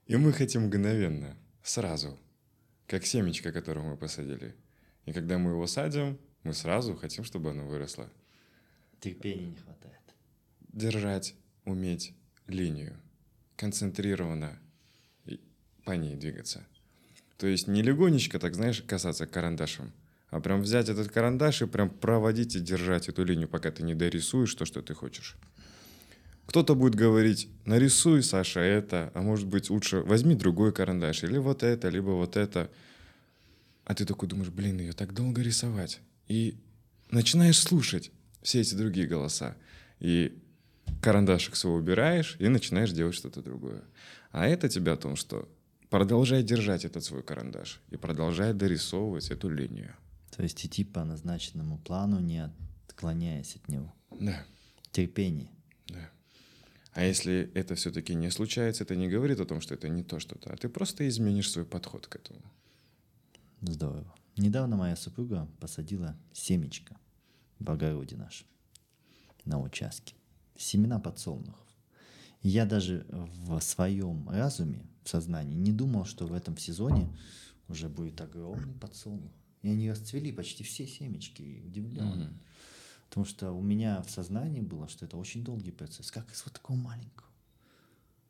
И мы хотим мгновенно, сразу. Как семечко, которое мы посадили. И когда мы его садим, мы сразу хотим, чтобы оно выросло. Терпения не хватает. Держать, уметь линию. Концентрированно по ней двигаться. То есть не легонечко, так знаешь, касаться карандашом, а прям взять этот карандаш и прям проводить и держать эту линию, пока ты не дорисуешь то, что ты хочешь. Кто-то будет говорить, нарисуй, Саша, это, а может быть лучше возьми другой карандаш, или вот это, либо вот это. А ты такой думаешь, блин, ее так долго рисовать. И начинаешь слушать все эти другие голоса. И карандашик свой убираешь и начинаешь делать что-то другое. А это тебя о том, что продолжай держать этот свой карандаш и продолжай дорисовывать эту линию. То есть идти по назначенному плану, не отклоняясь от него. Да. Терпение. Да. А если это все-таки не случается, это не говорит о том, что это не то что-то, а ты просто изменишь свой подход к этому. Здорово. Недавно моя супруга посадила семечко в огороде нашем на участке. Семена подсолнухов. Я даже в своем разуме, в сознании, не думал, что в этом сезоне уже будет огромный подсолнух. И они расцвели почти все семечки, удивлен. Mm-hmm. Потому что у меня в сознании было, что это очень долгий процесс. Как из вот такого маленького.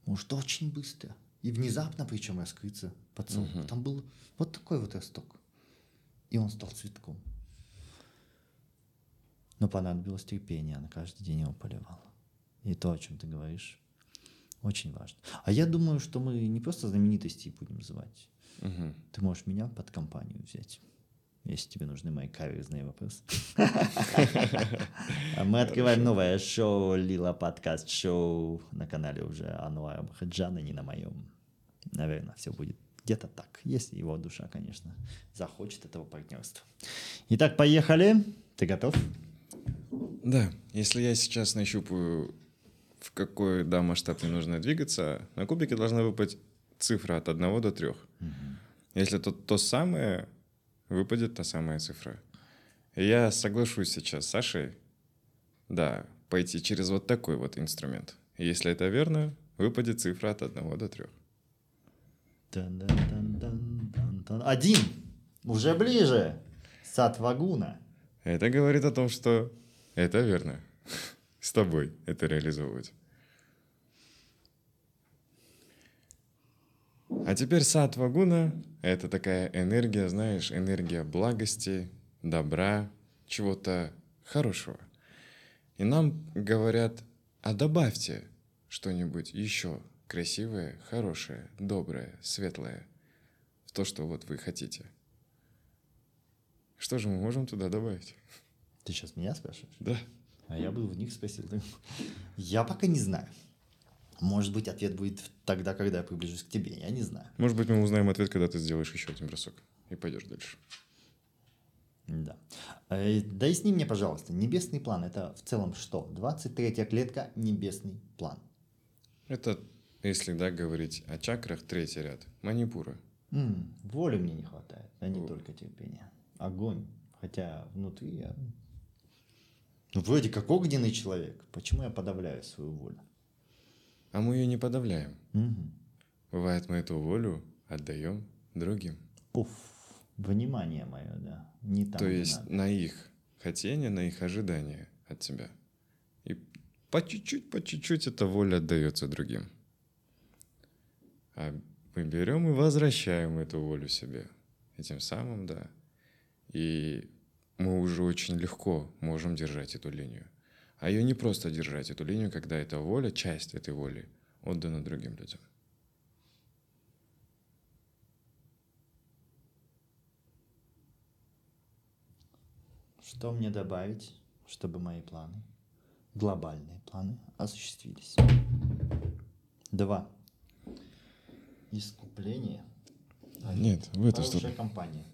Может, очень быстро. И внезапно, причем, раскрыться подсолнух. Mm-hmm. Там был вот такой вот росток. И он стал цветком. Но понадобилось терпение. Она каждый день его поливала. И то, о чем ты говоришь, очень важно. А я думаю, что мы не просто знаменитостей будем звать. Угу. Ты можешь меня под компанию взять, если тебе нужны мои каверзные вопросы. Мы открываем новое шоу «Лила подкаст шоу» на канале уже Ануара Бахытжана, не на моем. Наверное, все будет где-то так, если его душа, конечно, захочет этого партнерства. Итак, поехали. Ты готов? Да. Если я сейчас нащупаю... в какой, да, масштаб мне нужно двигаться, на кубике должна выпасть цифра от одного до трёх. Угу. Если то, то самое, выпадет та самая цифра. И я соглашусь сейчас с Сашей, да, пойти через вот такой вот инструмент. И если это верно, выпадет цифра от одного до трёх. Один! Уже ближе! Сатвагуна! Это говорит о том, что это верно. С тобой это реализовывать. А теперь сатва гуна — это такая энергия, знаешь, энергия благости, добра, чего-то хорошего. И нам говорят, а добавьте что-нибудь еще красивое, хорошее, доброе, светлое в то, что вот вы хотите. Что же мы можем туда добавить? Ты сейчас меня спрашиваешь? Да. А я бы в них спросил. Я пока не знаю. Может быть, ответ будет тогда, когда я приближусь к тебе. Я не знаю. Может быть, мы узнаем ответ, когда ты сделаешь еще один бросок. И пойдешь дальше. Да. Доясни мне, пожалуйста, небесный план. Это в целом что? двадцать третья клетка, небесный план. Это, если да, говорить о чакрах, третий ряд. Манипура. М-м, воли мне не хватает, а не только терпения. Огонь. Хотя внутри я... Ну, вроде как огненный человек. Почему я подавляю свою волю? А мы ее не подавляем. Угу. Бывает, мы эту волю отдаем другим. Пуф. Внимание мое, да. Не там, то есть надо. На их хотение, на их ожидание от тебя. И по чуть-чуть, по чуть-чуть эта воля отдается другим. А мы берем и возвращаем эту волю себе. И тем самым, да. И мы уже очень легко можем держать эту линию. А ее не просто держать, эту линию, когда эта воля, часть этой воли отдана другим людям. Что мне добавить, чтобы мои планы, глобальные планы, осуществились? Два. Искупление. А нет, в это что-то. Хорошая компания.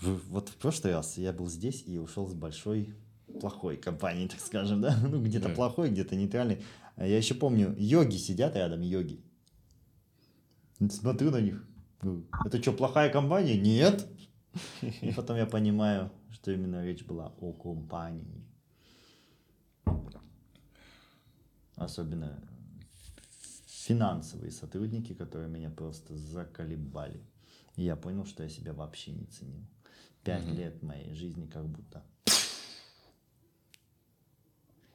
Вот в прошлый раз я был здесь и ушел с большой плохой компанией, так скажем, да? Ну, где-то да. Плохой, где-то нейтральный. Я еще помню, йоги сидят рядом, йоги. Смотрю на них. Это что, плохая компания? Нет. И потом я понимаю, что именно речь была о компании. Особенно финансовые сотрудники, которые меня просто заколебали. И я понял, что я себя вообще не ценил. Пять mm-hmm. лет моей жизни как будто.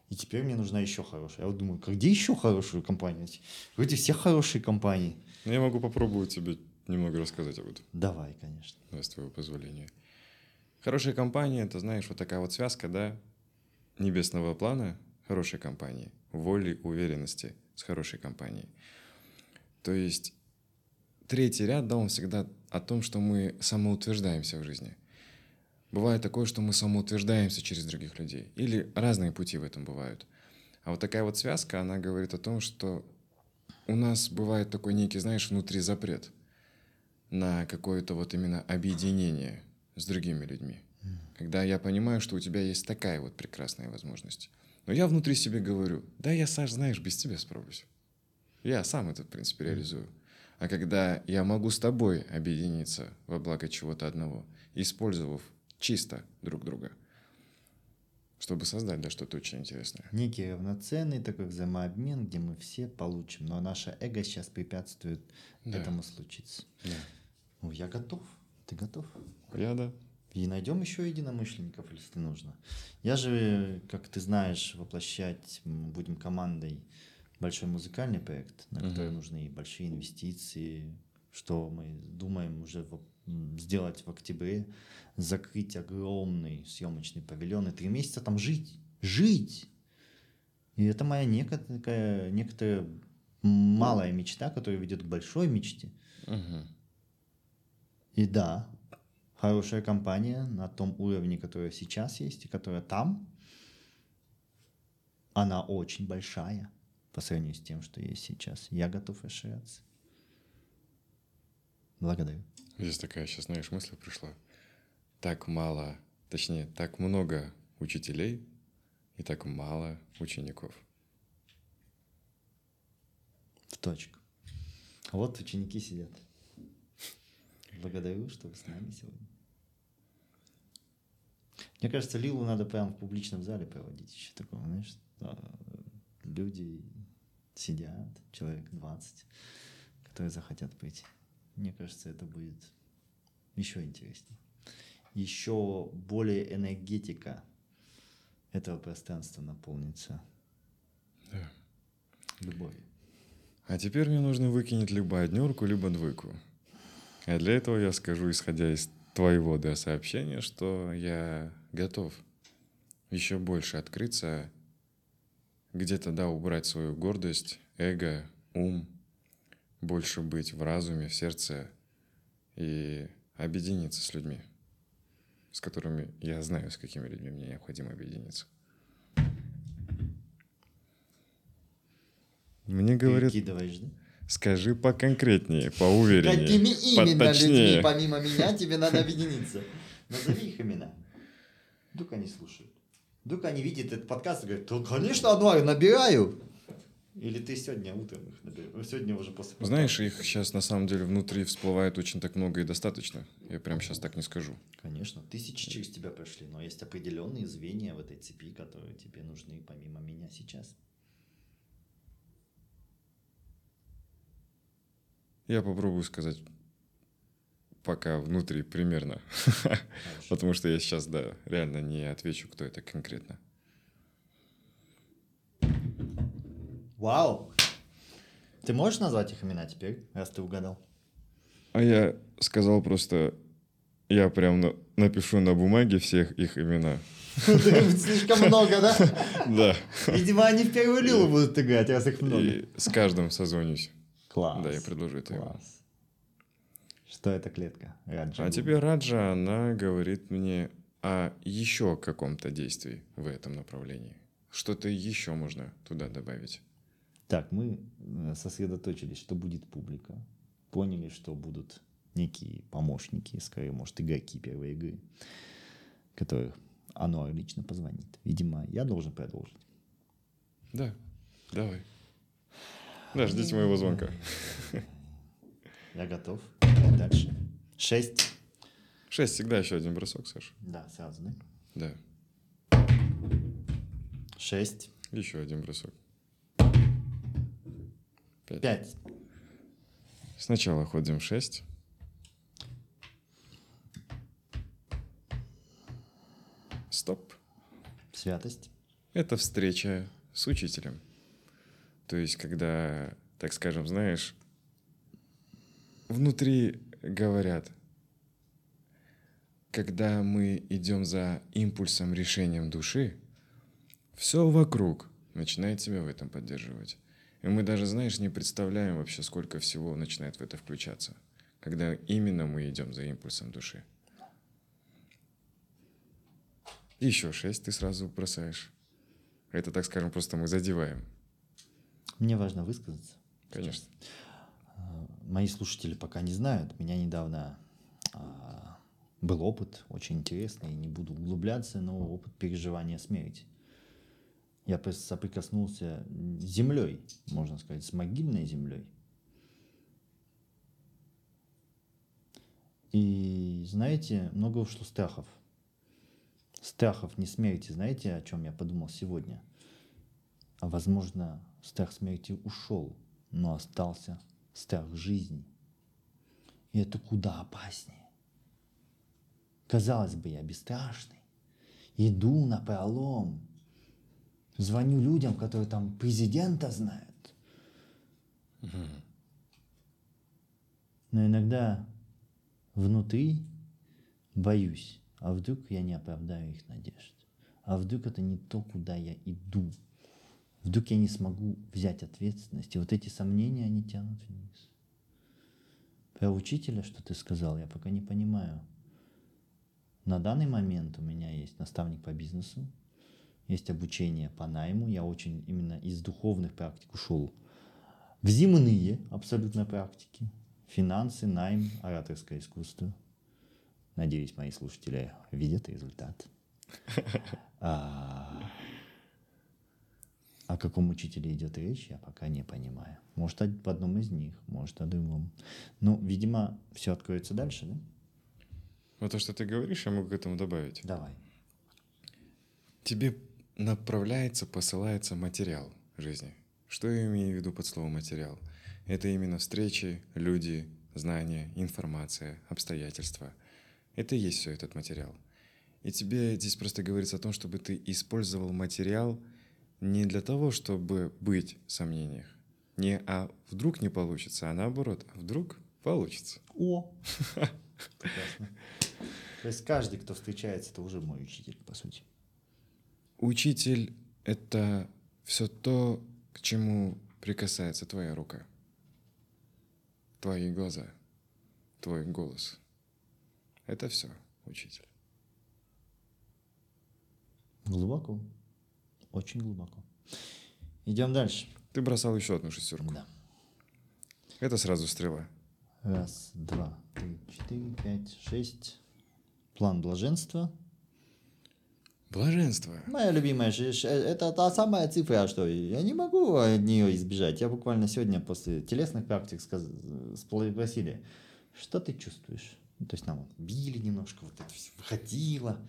И теперь мне нужна еще хорошая. Я вот думаю, где еще хорошую компанию? Вроде все хорошие компании. Я могу попробовать тебе немного рассказать об этом. Давай, конечно. Да, с твоего позволения. Хорошая компания, это, знаешь, вот такая вот связка, да? Небесного плана, хорошей компании, воли, уверенности с хорошей компанией. То есть... Третий ряд, да, он всегда о том, что мы самоутверждаемся в жизни. Бывает такое, что мы самоутверждаемся через других людей. Или разные пути в этом бывают. А вот такая вот связка, она говорит о том, что у нас бывает такой некий, знаешь, внутри запрет на какое-то вот именно объединение с другими людьми. Когда я понимаю, что у тебя есть такая вот прекрасная возможность. Но я внутри себе говорю, да я, Саш, знаешь, без тебя справлюсь. Я сам это, в принципе, реализую. А когда я могу с тобой объединиться во благо чего-то одного, использовав чисто друг друга, чтобы создать да, что-то очень интересное. Некий равноценный такой взаимообмен, где мы все получим. Но наше эго сейчас препятствует да. этому случиться. Да. Ну, я готов. Ты готов? Я да. И найдем еще единомышленников, если нужно. Я же, как ты знаешь, воплощать будем командой. Большой музыкальный проект, на который uh-huh. нужны и большие инвестиции, что мы думаем уже в, сделать в октябре, закрыть огромный съемочный павильон и три месяца там жить. Жить! И это моя некоторая, некоторая малая мечта, которая ведет к большой мечте. Uh-huh. И да, хорошая компания на том уровне, которая сейчас есть и которая там, она очень большая. По сравнению с тем, что есть сейчас. Я готов расширяться. Благодарю. Здесь такая, сейчас, знаешь, мысль пришла. Так мало, точнее, так много учителей и так мало учеников. В точку. Вот ученики сидят. Благодарю, что вы с нами сегодня. Мне кажется, Лилу надо прямо в публичном зале проводить. Еще такого, знаешь, люди... Сидят, человек двадцать, которые захотят прийти. Мне кажется, это будет еще интереснее. Еще более энергетика этого пространства наполнится да. любовью. А теперь мне нужно выкинуть либо однерку, либо двойку. А для этого я скажу, исходя из твоего да, сообщения, что я готов еще больше открыться. Где-то, да, убрать свою гордость, эго, ум, больше быть в разуме, в сердце и объединиться с людьми, с которыми я знаю, с какими людьми мне необходимо объединиться. Мне говорят, скажи поконкретнее, поувереннее, какими именно поточнее. Людьми помимо меня тебе надо объединиться? Назови их имена. Вдруг они слушают. Вдруг они видят этот подкаст и говорят, то, конечно, Ануар, набираю. Или ты сегодня утром их наберешь? Сегодня уже после... Знаешь, их сейчас на самом деле внутри всплывает очень так много и достаточно. Я прям сейчас так не скажу. Конечно. Тысячи через тебя прошли, но есть определенные звенья в этой цепи, которые тебе нужны помимо меня сейчас. Я попробую сказать пока внутри примерно. Потому что я сейчас, да, реально не отвечу, кто это конкретно. Вау! Ты можешь назвать их имена теперь, раз ты угадал? А я сказал просто... Я прям на, напишу на бумаге всех их имена. Слишком много, да? Да. Видимо, они в первую Лилу будут играть, раз их много. И с каждым созвонюсь. Класс. Да, я предложу это ему. Что это клетка? Раджа. А тебе Раджа, она говорит мне о еще каком-то действии в этом направлении. Что-то еще можно туда добавить. Так, мы сосредоточились, что будет публика. Поняли, что будут некие помощники, скорее, может, игроки первой игры, которых Ануар лично позвонит. Видимо, я должен продолжить. Да, давай. Да, ждите моего звонка. Я готов. Дальше. Шесть. Шесть всегда еще один бросок, Саша. Да, сразу, да? Да. Шесть. Еще один бросок. Пять. Пять. Сначала ходим шесть. Стоп. Святость. Это встреча с учителем. То есть, когда, так скажем, знаешь, внутри говорят, когда мы идем за импульсом, решением души, все вокруг начинает тебя в этом поддерживать. И мы даже, знаешь, не представляем вообще, сколько всего начинает в это включаться, когда именно мы идем за импульсом души. Еще шесть ты сразу бросаешь. Это, так скажем, просто мы задеваем. Мне важно высказаться. Конечно. Мои слушатели пока не знают. У меня недавно был опыт, очень интересный, не буду углубляться, но опыт переживания смерти. Я соприкоснулся с землей, можно сказать, с могильной землей. И, знаете, много ушло страхов. Страхов не смерти. Знаете, о чем я подумал сегодня? А, возможно, страх смерти ушел, но остался страх жизни. И это куда опаснее. Казалось бы, я бесстрашный. Иду напролом. Звоню людям, которые там президента знают. Mm-hmm. Но иногда внутри боюсь. А вдруг я не оправдаю их надежд? А вдруг это не то, куда я иду? Вдруг я не смогу взять ответственность? И вот эти сомнения, они тянут вниз. Про учителя, что ты сказал, я пока не понимаю. На данный момент у меня есть наставник по бизнесу. Есть обучение по найму. Я очень именно из духовных практик ушел в земные абсолютно практики. Финансы, найм, ораторское искусство. Надеюсь, мои слушатели видят результат. А... О каком учителе идет речь, я пока не понимаю. Может, об одном из них, может, о другом. Ну, видимо, все откроется дальше, да? Вот то, что ты говоришь, я могу к этому добавить. Давай. Тебе направляется, посылается материал жизни. Что я имею в виду под словом материал? Это именно встречи, люди, знания, информация, обстоятельства. Это и есть все этот материал. И тебе здесь просто говорится о том, чтобы ты использовал материал не для того, чтобы быть в сомнениях. Не «а вдруг не получится», а наоборот «а вдруг получится». О! Прекрасно. То есть каждый, кто встречается, это уже мой учитель, по сути. Учитель — это все то, к чему прикасается твоя рука, твои глаза, твой голос. Это все учитель. Глубоко. Очень глубоко. Идем дальше. Ты бросал еще одну шестерку. Да. Это сразу стрела. Раз, два, три, четыре, пять, шесть. План блаженства. Блаженство. Моя любимая, это та самая цифра, что я не могу от нее избежать. Я буквально сегодня после телесных практик спросили, что ты чувствуешь? То есть нам вот били немножко, вот это все выходило,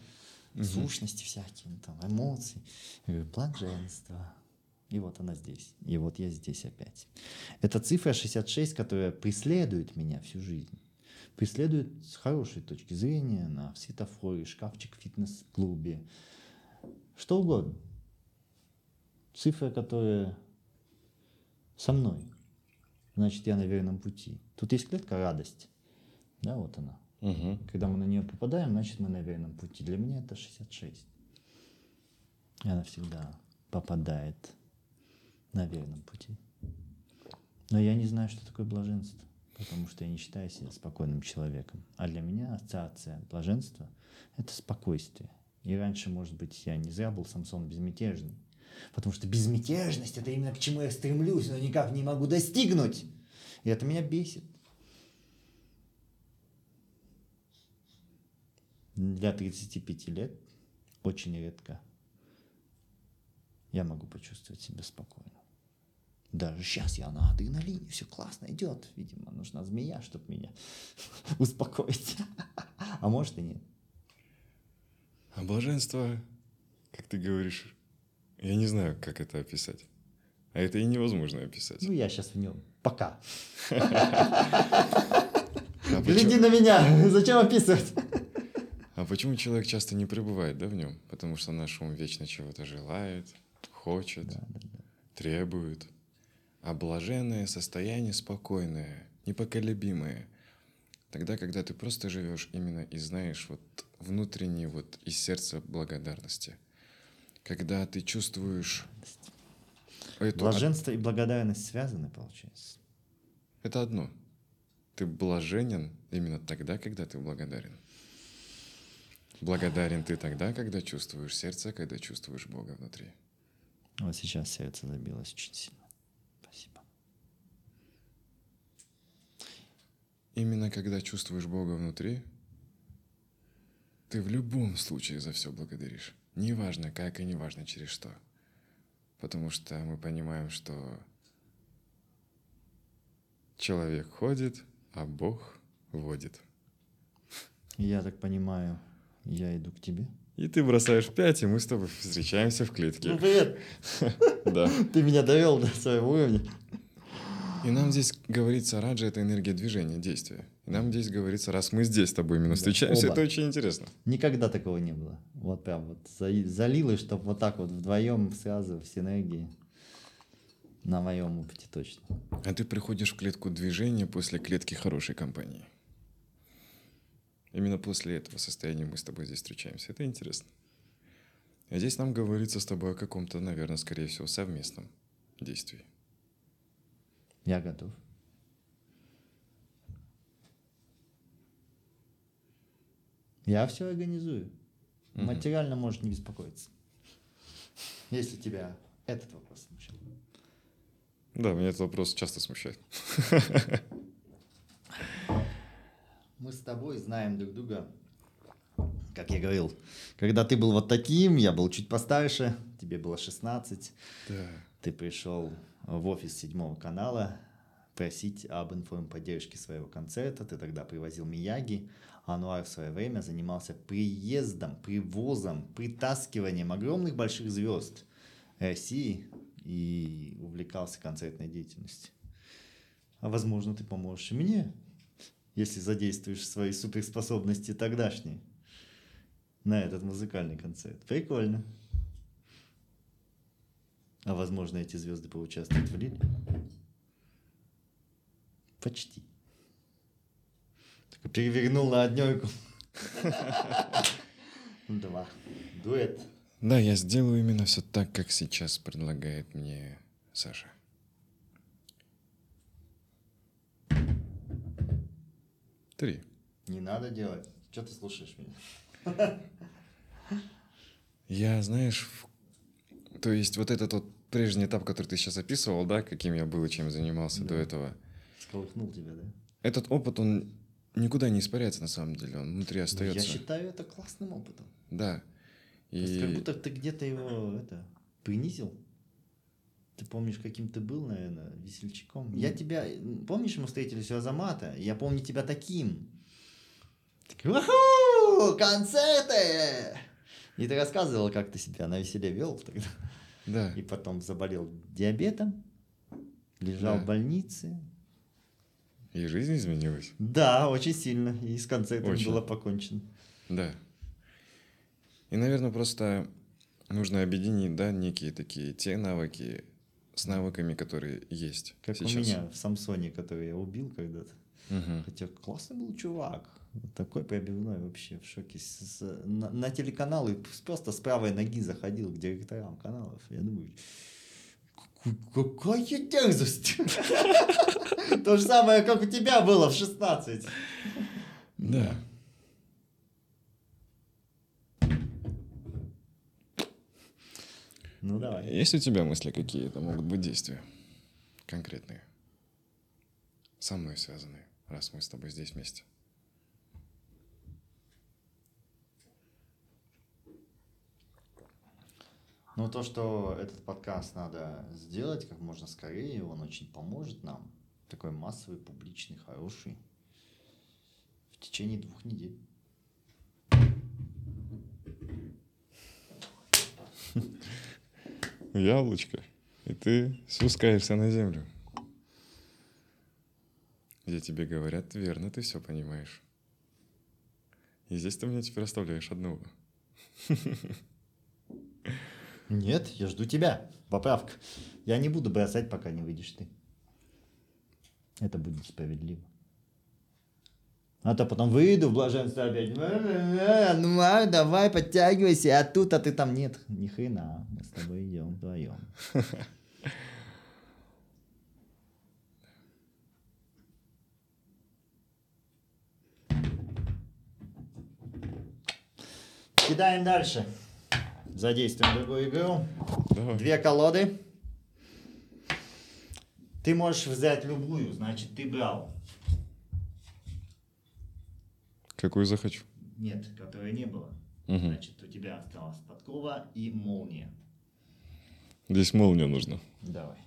угу. сущности всякие, там, эмоции. Я говорю, блаженство. И вот она здесь. И вот я здесь опять. Это цифра шестьдесят шесть, которая преследует меня всю жизнь. Преследует с хорошей точки зрения на светофоре, шкафчик в фитнес-клубе. Что угодно. Цифра, которая со мной. Значит, я на верном пути. Тут есть клетка радость. Да, вот она. Угу. Когда мы на нее попадаем, значит, мы на верном пути. Для меня это шестьдесят шесть. И она всегда попадает на верном пути. Но я не знаю, что такое блаженство. Потому что я не считаю себя спокойным человеком. А для меня ассоциация блаженства — это спокойствие. И раньше, может быть, я не зря был Самсон безмятежный. Потому что безмятежность — это именно к чему я стремлюсь, но никак не могу достигнуть. И это меня бесит. Для тридцати пяти лет очень редко я могу почувствовать себя спокойно. Даже сейчас я на адреналине, все классно идет. Видимо, нужна змея, чтобы меня успокоить. А может и нет. А блаженство, как ты говоришь, я не знаю, как это описать. А это и невозможно описать. Ну, я сейчас в нем. Пока. Гляди на меня. Зачем описывать? А почему человек часто не пребывает, да, в нем? Потому что наш ум вечно чего-то желает, хочет, требует. А блаженное состояние спокойное, непоколебимое. Тогда, когда ты просто живешь именно и знаешь вот внутренний вот из сердца благодарности. Когда ты чувствуешь... Эту... Блаженство и благодарность связаны, получается? Это одно. Ты блаженен именно тогда, когда ты благодарен. Благодарен ты тогда, когда чувствуешь сердце, когда чувствуешь Бога внутри. Вот сейчас сердце забилось очень сильно. Именно когда чувствуешь Бога внутри, ты в любом случае за все благодаришь. Неважно как и неважно через что. Потому что мы понимаем, что человек ходит, а Бог водит. Я так понимаю, я иду к тебе. И ты бросаешь пять, и мы с тобой встречаемся в клетке. Ну, привет! Да. Ты меня довел до своего уровня. И нам здесь говорится, раджа — это энергия движения, действия. И нам здесь говорится, раз мы здесь с тобой именно да, встречаемся, оба. Это очень интересно. Никогда такого не было. Вот прям вот залилось, чтобы вот так вот вдвоем сразу в синергии. На моем опыте точно. А ты приходишь в клетку движения после клетки хорошей компании. Именно после этого состояния мы с тобой здесь встречаемся. Это интересно. А здесь нам говорится с тобой о каком-то, наверное, скорее всего, совместном действии. Я готов. Я все организую. Mm-hmm. Материально можешь не беспокоиться. Если тебя этот вопрос смущал. Да, меня этот вопрос часто смущает. Мы с тобой знаем друг друга. Как я говорил, когда ты был вот таким, я был чуть постарше, тебе было шестнадцать. Да. Ты пришел в офис седьмого канала просить об информподдержке своего концерта. Ты тогда привозил Мияги. Ануар в свое время занимался приездом, привозом, притаскиванием огромных больших звезд России и увлекался концертной деятельностью. А возможно, ты поможешь и мне, если задействуешь свои суперспособности тогдашние на этот музыкальный концерт. Прикольно. А возможно, эти звезды поучаствуют в Лиле? Почти. Только перевернул на однёйку. Два. Дуэт. Да, я сделаю именно все так, как сейчас предлагает мне Саша. Три. Не надо делать. Чё ты слушаешь меня? Я, знаешь, то есть вот этот вот прежний этап, который ты сейчас описывал, да, каким я был и чем занимался да. до этого. Сколыхнул тебя, да? Этот опыт, он никуда не испаряется на самом деле, он внутри остается. Я считаю это классным опытом. Да. И... Как будто ты где-то его это, принизил. Ты помнишь, каким ты был, наверное, весельчаком. Я тебя... Помнишь, мы встретились у Азамата? Я помню тебя таким. Такой, уху! Концерты! И ты рассказывал, как ты себя на веселе вел тогда. Да. И потом заболел диабетом. Лежал да. в больнице. И жизнь изменилась. Да, очень сильно. И с концертом очень. Было покончено. Да. И, наверное, просто нужно объединить, да, некие такие те навыки с навыками, которые есть. Как сейчас. У меня в Самсоне, который я убил когда-то. Угу. Хотя классный был чувак. Такой пробивной вообще в шоке. С, с, на, на телеканалы просто с правой ноги заходил к директорам каналов. Я думаю... Какая дерзость! То же самое, как у тебя было в шестнадцать. Да. Ну давай. Есть у тебя мысли какие-то? Могут быть действия конкретные. Со мной связанные, раз мы с тобой здесь вместе. Ну, то, что этот подкаст надо сделать как можно скорее, он очень поможет нам. Такой массовый, публичный, хороший. В течение двух недель. Яблочко. И ты спускаешься на землю. Где тебе говорят, верно, ты все понимаешь. И здесь ты меня теперь оставляешь одного. Нет, я жду тебя. Поправка. Я не буду бросать, пока не выйдешь ты. Это будет справедливо. А то потом выйду в блаженство опять. Ануар, давай, подтягивайся. А тут, а ты там нет. Ни хрена. Мы с тобой идем вдвоем. Кидаем дальше. Задействуем другую игру. Давай. Две колоды. Ты можешь взять любую, значит, ты брал. Какую захочу? Нет, которой не было. Угу. Значит, у тебя осталась подкова и молния. Здесь молния нужна. Давай.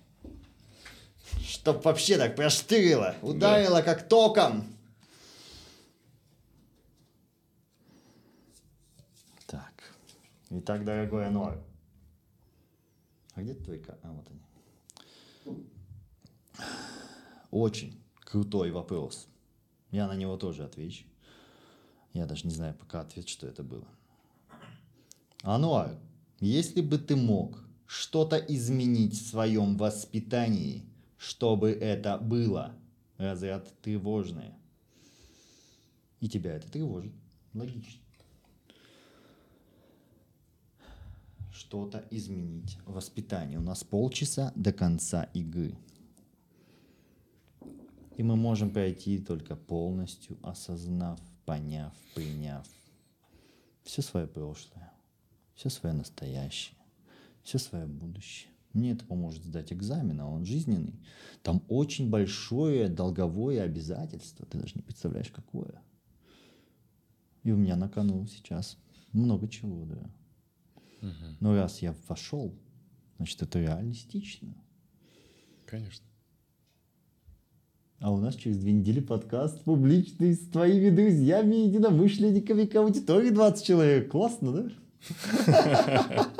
Чтоб вообще так проштырило, ударило да. как током. Итак, дорогой Ануар. А где твои карты? А, вот они. Очень крутой вопрос. Я на него тоже отвечу. Я даже не знаю пока ответ, что это было. Ануар, если бы ты мог что-то изменить в своем воспитании, чтобы это было, разряд тревожное. И тебя это тревожит. Логично. Что-то изменить в воспитании. У нас полчаса до конца игры. И мы можем пройти только полностью, осознав, поняв, приняв все свое прошлое, все свое настоящее, все свое будущее. Мне это поможет сдать экзамен, а он жизненный. Там очень большое долговое обязательство. Ты даже не представляешь, какое. И у меня на кону сейчас много чего, да. Но раз я вошел, значит, это реалистично. Конечно. А у нас через две недели подкаст публичный с твоими друзьями, единомышленниками, аудитории двадцать человек. Классно, да?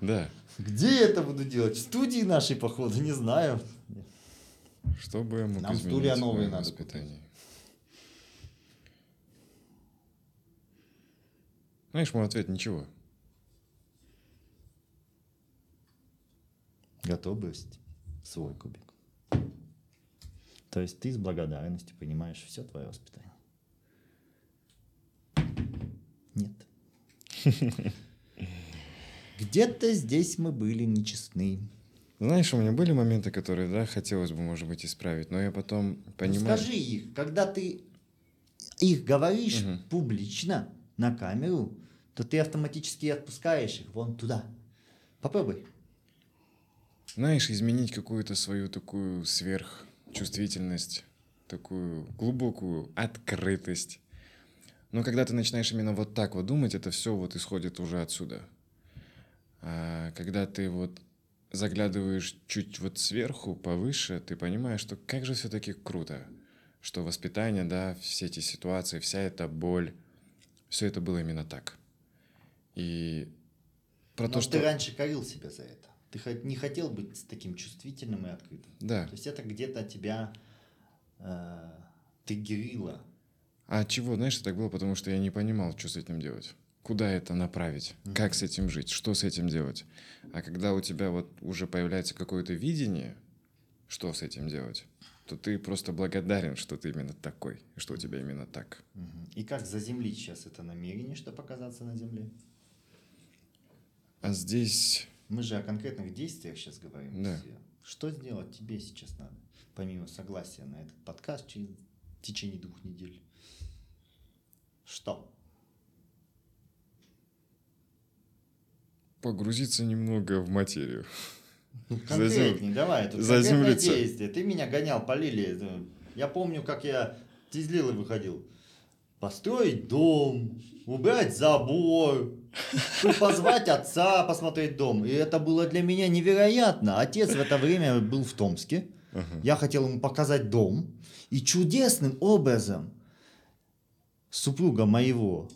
Да. Где я это буду делать? В студии нашей, походу, не знаю. Что бы я мог изменить в своем воспитании? Знаешь, мой ответ – ничего. Готовность свой кубик. То есть ты с благодарностью принимаешь все твое воспитание. Нет. Где-то здесь мы были нечестны. Знаешь, у меня были моменты, которые, да, хотелось бы, может быть, исправить, но я потом понимаю... Скажи их, когда ты их говоришь угу. публично на камеру, то ты автоматически отпускаешь их вон туда. Попробуй. Знаешь, изменить какую-то свою такую сверхчувствительность, такую глубокую открытость. Но когда ты начинаешь именно вот так вот думать, это все вот исходит уже отсюда. А когда ты вот заглядываешь чуть вот сверху, повыше, ты понимаешь, что как же все-таки круто, что воспитание, да, все эти ситуации, вся эта боль, все это было именно так. И про Но то, ты что... раньше корил себя за это. Ты не хотел быть таким чувствительным и открытым. Да. То есть это где-то тебя э, триггерило. А от чего, знаешь, это так было? Потому что я не понимал, что с этим делать. Куда это направить? Mm-hmm. Как с этим жить? Что с этим делать? А когда у тебя вот уже появляется какое-то видение, что с этим делать, то ты просто благодарен, что ты именно такой, что у тебя именно так. Mm-hmm. И как заземлить сейчас это намерение, чтобы оказаться на земле? А здесь... Мы же о конкретных действиях сейчас говорим. Да. Что сделать тебе сейчас надо, помимо согласия на этот подкаст через, в течение двух недель? Что? Погрузиться немного в материю. Конкретней, давай. Тут конкретное действие. Ты меня гонял по Лиле. Я помню, как я из Лилы выходил. Построить дом, убрать забор, позвать отца посмотреть дом. И это было для меня невероятно. Отец в это время был в Томске. Uh-huh. Я хотел ему показать дом. И чудесным образом супруга моего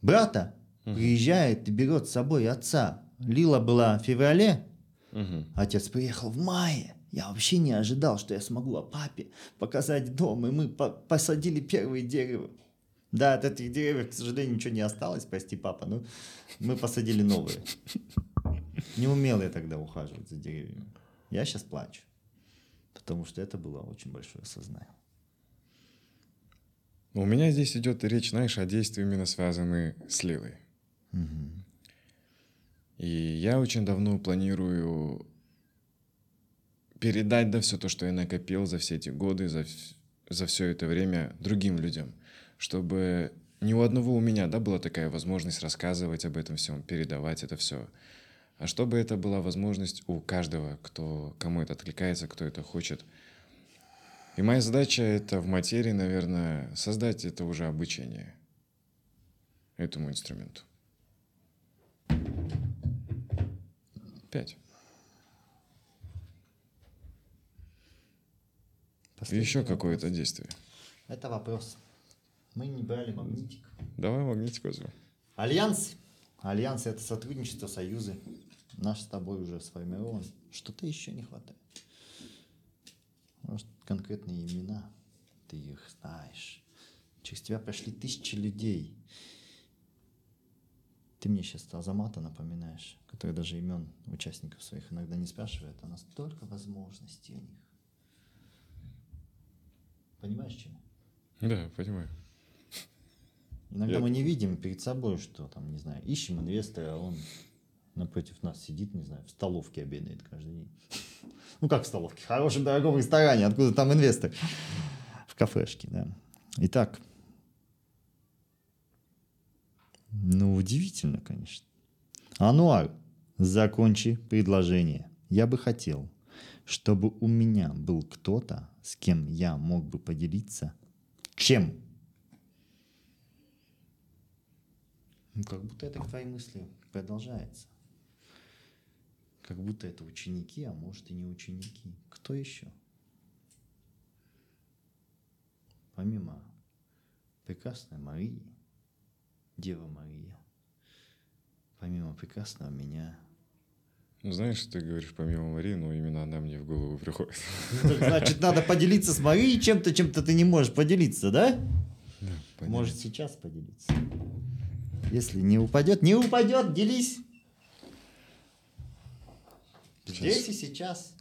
брата uh-huh. приезжает и берет с собой отца. Лила была в феврале. Uh-huh. Отец приехал в мае. Я вообще не ожидал, что я смогу о папе показать дом. И мы по- посадили первые дерево. Да, от этих деревьев, к сожалению, ничего не осталось, прости, папа, но мы посадили новые. Не умел я тогда ухаживать за деревьями. Я сейчас плачу, потому что это было очень большое сознание. У меня здесь идет речь, знаешь, о действиях, именно связанных с Лилой. Угу. И я очень давно планирую передать, да, все то, что я накопил за все эти годы, за, за все это время другим людям. Чтобы ни у одного у меня, да, была такая возможность рассказывать об этом всем, передавать это все. А чтобы это была возможность у каждого, кто, кому это откликается, кто это хочет. И моя задача — это в материи, наверное, создать это уже обучение этому инструменту. Пять. Последний Еще вопрос. Какое-то действие. Это вопрос. Мы не брали магнитик. Давай магнитик возьмем. Альянс. Альянс — это сотрудничество, союзы. Наш с тобой уже сформирован. Что-то еще не хватает. Может, конкретные имена. Ты их знаешь. Через тебя прошли тысячи людей. Ты мне сейчас Азамата напоминаешь, который даже имен участников своих иногда не спрашивает. А настолько возможностей у них. Понимаешь, чем? Да, понимаю. Иногда Я... мы не видим перед собой, что там, не знаю, ищем инвестора, а он напротив нас сидит, не знаю, в столовке обедает каждый день. Ну как в столовке? В хорошем дорогом ресторане. Откуда там инвестор? В кафешке, да. Итак. Ну, удивительно, конечно. Ануар, закончи предложение. Я бы хотел, чтобы у меня был кто-то, с кем я мог бы поделиться чем. Как будто это к твоей мысли продолжается. Как будто это ученики, а может и не ученики. Кто еще? Помимо прекрасной Марии, Дева Мария, помимо прекрасного меня. Ну, знаешь, ты говоришь помимо Марии, но именно она мне в голову приходит. Ну, так, значит, надо поделиться с Марией чем-то, чем-то ты не можешь поделиться, да? Да, понятно. Может, сейчас поделиться. Если не упадет, не упадет, делись. Сейчас. Здесь и сейчас.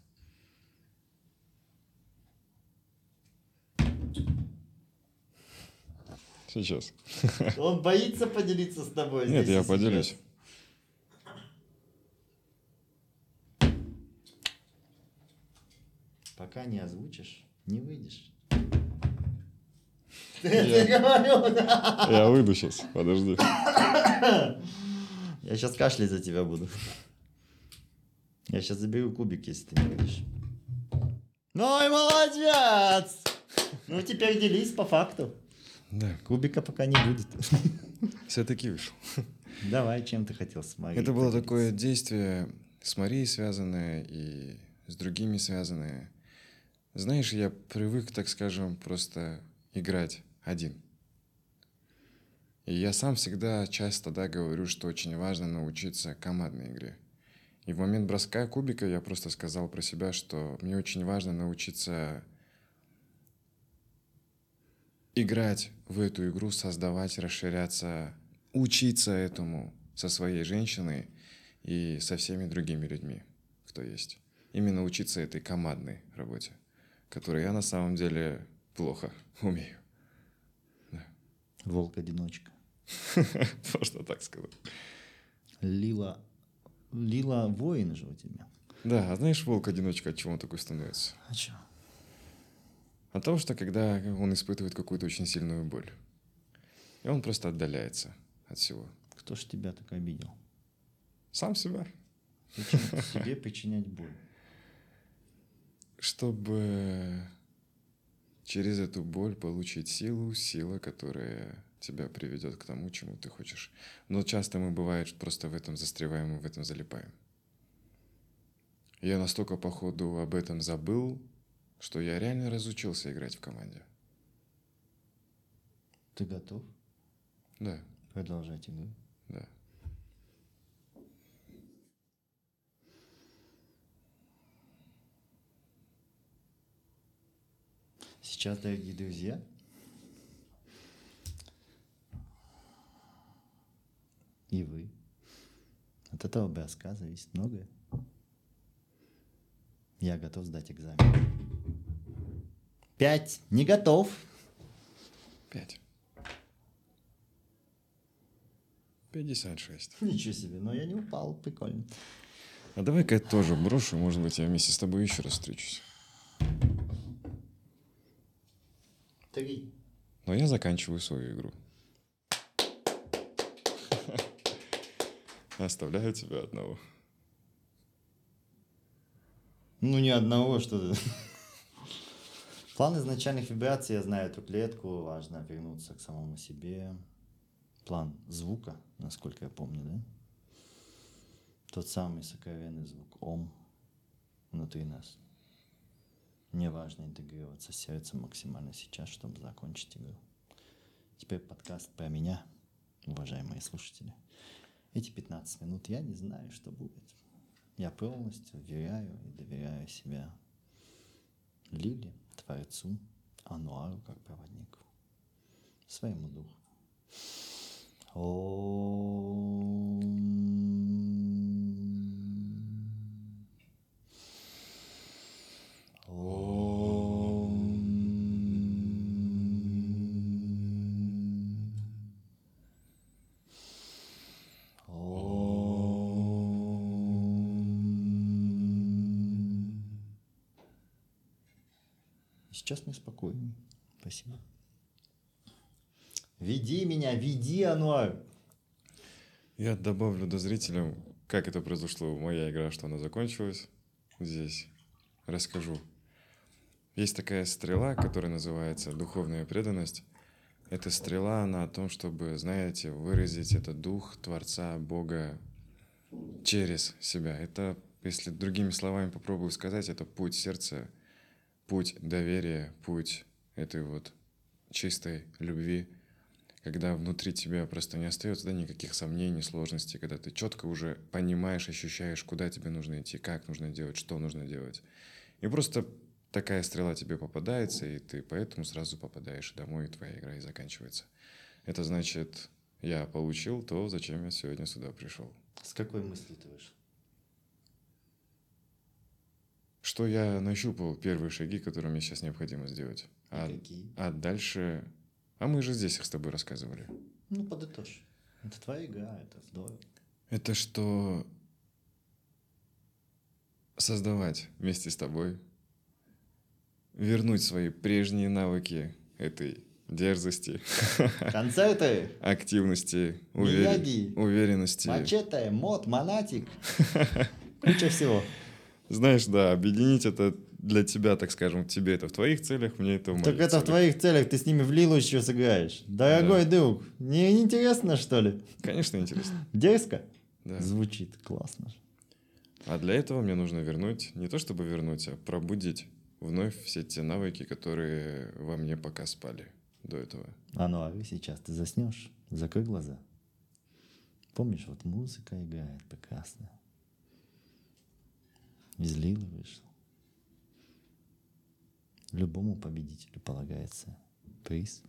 Сейчас. Он боится поделиться с тобой. Нет, здесь я поделюсь. Пока не озвучишь, не выйдешь. Ты я... говорил, да? Я выйду сейчас, подожди. Я сейчас кашлять за тебя буду. Я сейчас заберу кубик, если ты не выйдешь. Ну и молодец! Ну теперь делись по факту. Да. Кубика пока не будет. Все-таки вышел. Давай, чем ты хотел с Марией? Это было такое действие с Марией связанное и с другими связанное. Знаешь, я привык, так скажем, просто играть один. И я сам всегда часто да, говорю, что очень важно научиться командной игре. И в момент броска кубика я просто сказал про себя, что мне очень важно научиться играть в эту игру, создавать, расширяться, учиться этому со своей женщиной и со всеми другими людьми, кто есть. Именно учиться этой командной работе, которую я на самом деле плохо умею. Да. Волк-одиночка. Можно так сказать. Лила. Лила воин же у тебя. Да, а знаешь, волк-одиночка, от чего он такой становится? От чего? От того, что когда он испытывает какую-то очень сильную боль. И он просто отдаляется от всего. Кто ж тебя так обидел? Сам себя. Почему себе причинять боль? Чтобы через эту боль получить силу, сила, которая тебя приведет к тому, чему ты хочешь. Но часто мы, бывает, просто в этом застреваем и в этом залипаем. Я настолько, походу, об этом забыл, что я реально разучился играть в команде. Ты готов? Да. Продолжать игру? Да. Сейчас, дорогие друзья, и вы. От этого броска зависит многое. Я готов сдать экзамен. Пять. Не готов. Пять. Пятьдесят шесть. Ничего себе, но я не упал, прикольно. А давай-ка я тоже брошу, может быть, я вместе с тобой еще раз встречусь. Три. Но я заканчиваю свою игру. Оставляю тебя одного. Ну, не одного, что-то. План изначальных вибраций, я знаю эту клетку, важно вернуться к самому себе. План звука, насколько я помню, да? Тот самый сокровенный звук Ом внутри нас. Мне важно интегрироваться с сердцем максимально сейчас, чтобы закончить игру. Теперь подкаст про меня, уважаемые слушатели. Эти пятнадцать минут я не знаю, что будет. Я полностью веряю и доверяю себя Лиле, Творцу, Ануару как проводнику, своему духу. Ом. Ом. Ом. Сейчас мне спокойно. Спасибо. Веди меня, веди, Ануар. Я добавлю до зрителям, как это произошло, моя игра, что она закончилась. Здесь расскажу. Есть такая стрела, которая называется духовная преданность. Эта стрела, она о том, чтобы, знаете, выразить этот дух Творца, Бога через себя. Это, если другими словами попробую сказать, это путь сердца, путь доверия, путь этой вот чистой любви. Когда внутри тебя просто не остается да, никаких сомнений, сложностей, когда ты четко уже понимаешь, ощущаешь, куда тебе нужно идти, как нужно делать, что нужно делать. И просто такая стрела тебе попадается, и ты поэтому сразу попадаешь домой, и твоя игра и заканчивается. Это значит, я получил то, зачем я сегодня сюда пришел. С какой мыслью ты вышел? Что я нащупал первые шаги, которые мне сейчас необходимо сделать. А, а дальше... А мы же здесь их с тобой рассказывали. Ну, подытожь. Это твоя игра, это здорово. Это что создавать вместе с тобой, вернуть свои прежние навыки этой дерзости, концерты, активности, Мияги, уверенности. Мачете, мод, монатик, куча всего. Знаешь, да, объединить это для тебя, так скажем, тебе это в твоих целях, мне это в моих Так это целях. В твоих целях, ты с ними в Лилу еще сыграешь. Дорогой да. друг, не, не интересно, что ли? Конечно, интересно. Дерзко? Да. Звучит классно. А для этого мне нужно вернуть, не то чтобы вернуть, а пробудить вновь все те навыки, которые во мне пока спали до этого. А ну, а сейчас ты заснешь, закрой глаза. Помнишь, вот музыка играет прекрасно. Из Лилы вышла. Любому победителю полагается приз,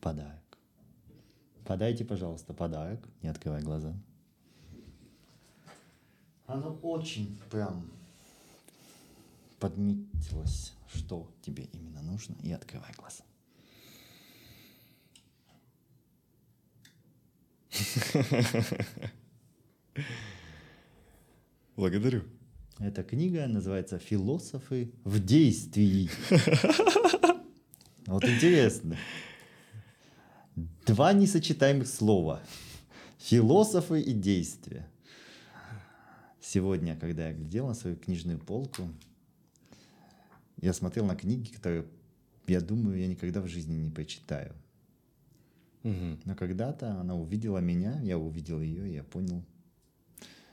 подарок. Подайте, пожалуйста, подарок, не открывай глаза. Оно очень прям подметилось, что тебе именно нужно, и открывай глаза. Благодарю. Эта книга называется «Философы в действии». Вот интересно. Два несочетаемых слова. Философы и действия. Сегодня, когда я глядел на свою книжную полку, я смотрел на книги, которые, я думаю, я никогда в жизни не прочитаю. Угу. Но когда-то она увидела меня, я увидел ее, и я понял,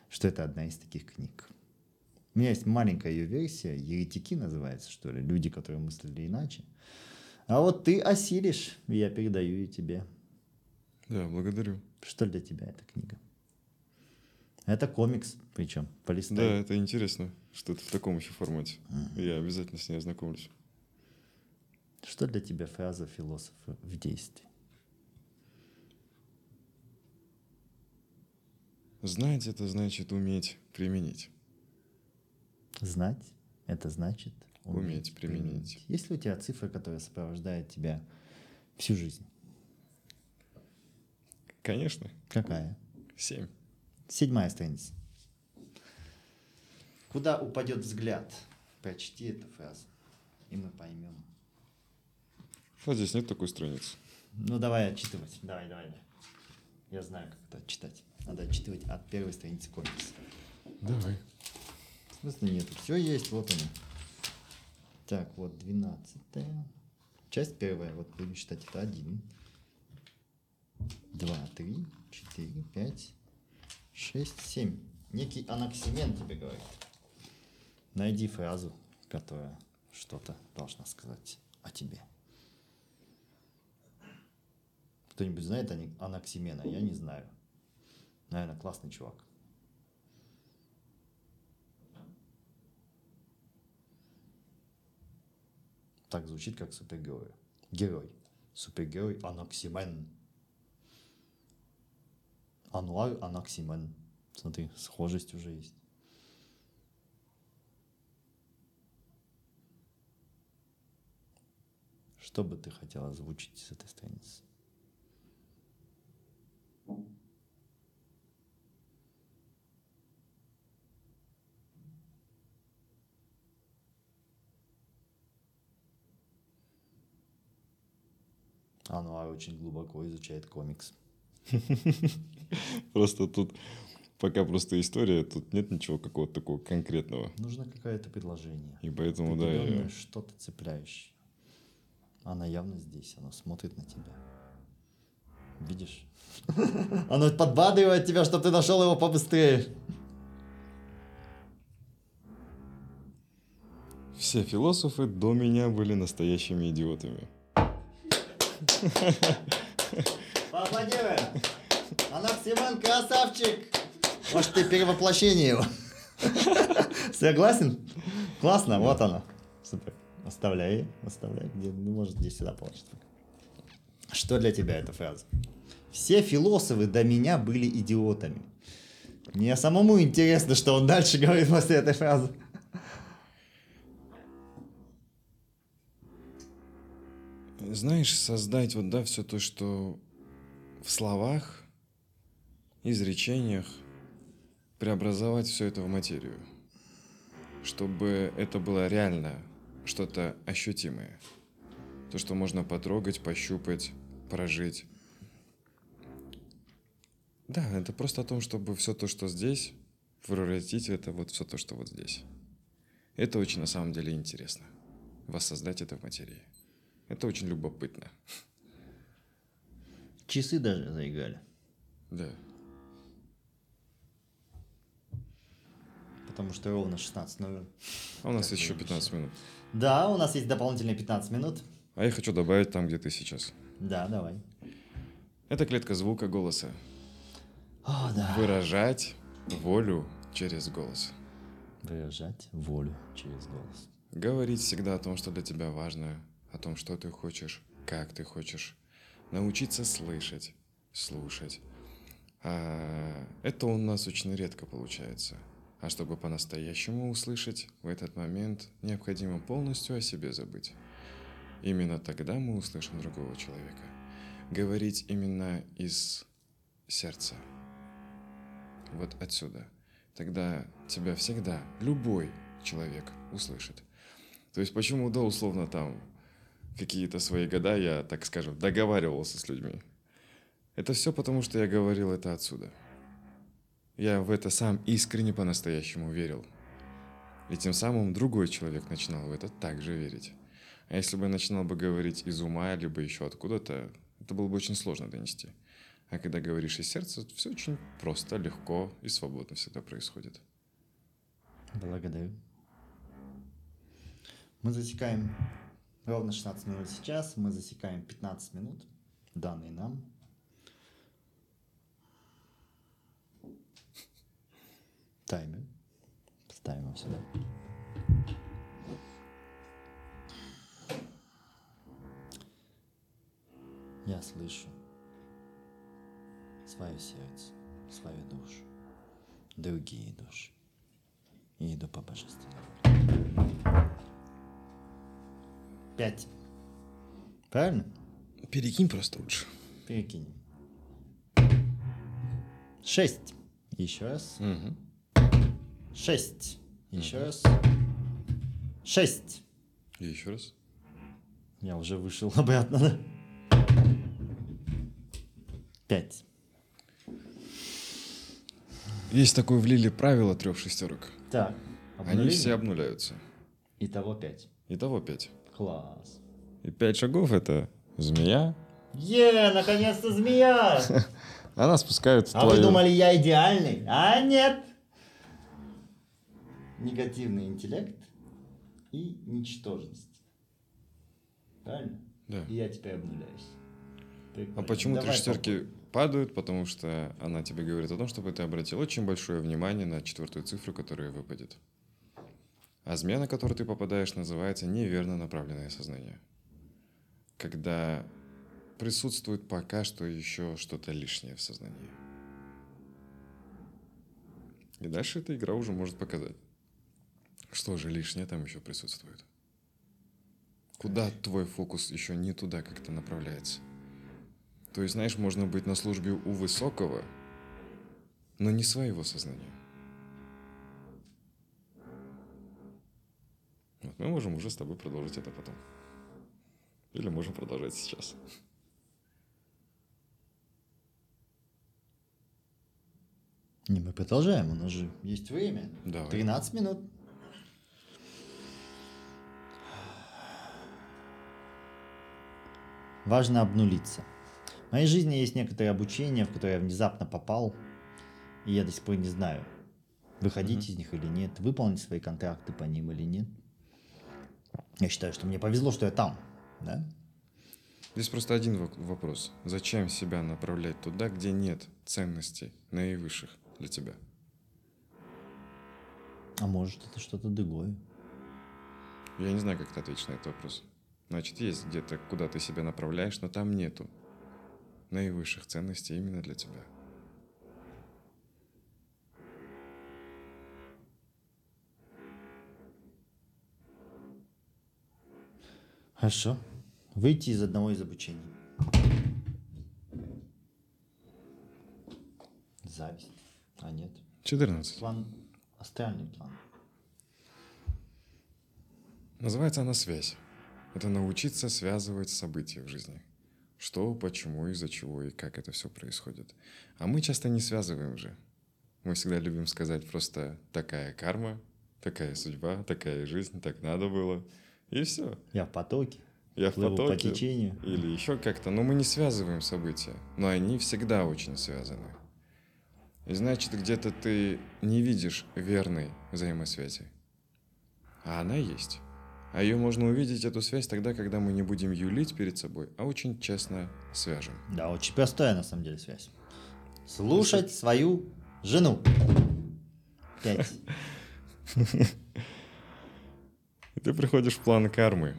что это одна из таких книг. У меня есть маленькая ее версия, еретики называется, что ли, люди, которые мыслили иначе. А вот ты осилишь, и я передаю ее тебе. Да, благодарю. Что для тебя эта книга? Это комикс, причем, полистай. Да, это интересно, что это в таком еще формате. Uh-huh. Я обязательно с ней ознакомлюсь. Что для тебя фраза «философа в действии»? Знать — это значит уметь применить. Знать — это значит уметь, уметь применить. применить. Есть ли у тебя цифра, которая сопровождает тебя всю жизнь? Конечно. Какая? Семь. Седьмая страница. Куда упадет взгляд? Прочти эту фразу, и мы поймем. А здесь нет такой страницы. Ну, давай отчитывать. Давай, давай. Я знаю, как это отчитать. Надо отчитывать от первой страницы комикса. Давай. В смысле нету. Все есть, вот оно. Так, вот двенадцатая. Часть первая. Вот будем считать. Это один, два, три, четыре, пять, шесть, семь. Некий Анаксимен тебе говорит. Найди фразу, которая что-то должна сказать о тебе. Кто-нибудь знает Анаксимена? Я не знаю. Наверное, классный чувак. Так звучит, как супергерой. Герой. Супергерой Анаксимен. Ануар Анаксимен. Смотри, схожесть уже есть. Что бы ты хотел озвучить с этой страницы? Ануар очень глубоко изучает комикс. Просто тут пока просто история, тут нет ничего какого-то такого конкретного. Нужно какое-то предложение. И поэтому, да, я... что-то цепляющее. Она явно здесь, она смотрит на тебя. Видишь? Она подбадривает тебя, чтобы ты нашел его побыстрее. Все философы до меня были настоящими идиотами. Поаплодируем. Анаксимен красавчик. Может, ты перевоплощение его. Согласен? Классно, да. Вот она. Супер. Оставляй, оставляй, где, ну, может, здесь сюда положить. Что для тебя эта фраза? Все философы до меня были идиотами. Мне самому интересно, что он дальше говорит после этой фразы. Знаешь, создать вот, да, все то, что в словах, изречениях, преобразовать все это в материю, чтобы это было реально что-то ощутимое, то, что можно потрогать, пощупать, прожить. Да, это просто о том, чтобы все то, что здесь, превратить это вот все то, что вот здесь. Это очень, на самом деле, интересно. Воссоздать это в материи. Это очень любопытно. Часы даже заиграли. Да. Потому что ровно шестнадцать ноль ноль. А у нас как еще пятнадцать минут. Да, у нас есть дополнительные пятнадцать минут. А я хочу добавить там, где ты сейчас. Да, давай. Это клетка звука голоса. О, да. Выражать волю через голос. Выражать волю через голос. Говорить всегда о том, что для тебя важно, о том, что ты хочешь, как ты хочешь. Научиться слышать, слушать. А это у нас очень редко получается. А чтобы по-настоящему услышать, в этот момент необходимо полностью о себе забыть. Именно тогда мы услышим другого человека. Говорить именно из сердца. Вот отсюда. Тогда тебя всегда любой человек услышит. То есть почему, да, условно там какие-то свои года я, так скажем, договаривался с людьми. Это все потому, что я говорил это отсюда. Я в это сам искренне по-настоящему верил. И тем самым другой человек начинал в это также верить. А если бы я начинал бы говорить из ума, либо еще откуда-то, это было бы очень сложно донести. А когда говоришь из сердца, все очень просто, легко и свободно всегда происходит. Благодарю. Мы засекаем ровно шестнадцать минут сейчас, мы засекаем пятнадцать минут, данные нам. Таймер. Ставим его сюда. Я слышу свое сердце, свою душу, другие души. И иду по божественному. Пять. Правильно? Перекинь просто лучше. Перекинем. Шесть. Еще раз. Угу. Шесть. Еще угу. раз. Шесть. И еще раз. Я уже вышел обратно, да? Пять. Есть такое в Лиле правило трех шестерок. Так. Обнулили? Они все обнуляются. Итого пять. Итого пять. Класс. И пять шагов — это змея. Е, наконец-то змея! Она спускает в твою... А вы думали, я идеальный? А нет! Негативный интеллект и ничтожность. Правильно? Да. И я теперь обнуляюсь. Прикольно. А почему Давай три шестерки попробуем. Падают? Потому что она тебе говорит о том, чтобы ты обратил очень большое внимание на четвертую цифру, которая выпадет. А змея, на которую ты попадаешь, называется неверно направленное сознание. Когда присутствует пока что еще что-то лишнее в сознании. И дальше эта игра уже может показать, что же лишнее там еще присутствует. Куда твой фокус еще не туда как-то направляется. То есть, знаешь, можно быть на службе у высокого, но не своего сознания. Вот, мы можем уже с тобой продолжить это потом. Или можем продолжать сейчас. Не, мы продолжаем, у нас же есть время. Давай. тринадцать минут. Важно обнулиться. В моей жизни есть некоторое обучение, в которое я внезапно попал, и я до сих пор не знаю, выходить mm-hmm. из них или нет, выполнить свои контракты по ним или нет. Я считаю, что мне повезло, что я там, да? Здесь просто один вопрос. Зачем себя направлять туда, где нет ценностей наивысших для тебя? А может, это что-то другое? Я не знаю, как ты ответишь на этот вопрос. Значит, есть где-то, куда ты себя направляешь, но там нету наивысших ценностей именно для тебя. Хорошо. Выйти из одного из обучений. Зависть. А нет. четырнадцать. План. Астральный план. Называется она связь. Это научиться связывать события в жизни. Что, почему, из-за чего и как это все происходит. А мы часто не связываем же. Мы всегда любим сказать просто «такая карма», такая судьба, такая жизнь, так надо было, и все. Я в потоке. Я в потоке. По течению. Или еще как-то. Но мы не связываем события, но они всегда очень связаны. И значит, где-то ты не видишь верной взаимосвязи. А она есть. А ее можно увидеть, эту связь, тогда, когда мы не будем юлить перед собой, а очень честно свяжем. Да, очень простая на самом деле связь. Слушать Слушай. свою жену. Пять. Ты приходишь в план кармы.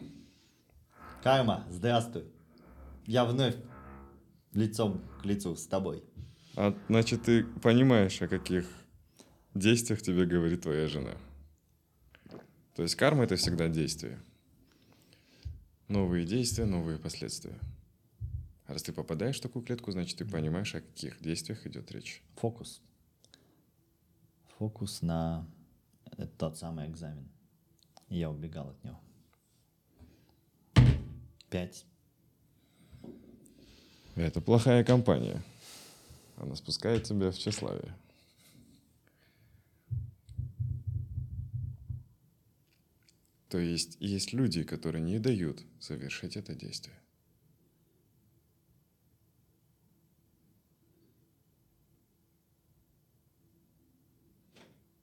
Карма, здравствуй. Я вновь лицом к лицу с тобой. А, значит, ты понимаешь, о каких действиях тебе говорит твоя жена. То есть карма — это всегда действие. Новые действия, новые последствия. А раз ты попадаешь в такую клетку, значит, ты понимаешь, о каких действиях идет речь. Фокус. Фокус на тот самый экзамен. И я убегал от него. Пять. Это плохая компания. Она спускает тебя в тщеславие. То есть, есть люди, которые не дают совершить это действие.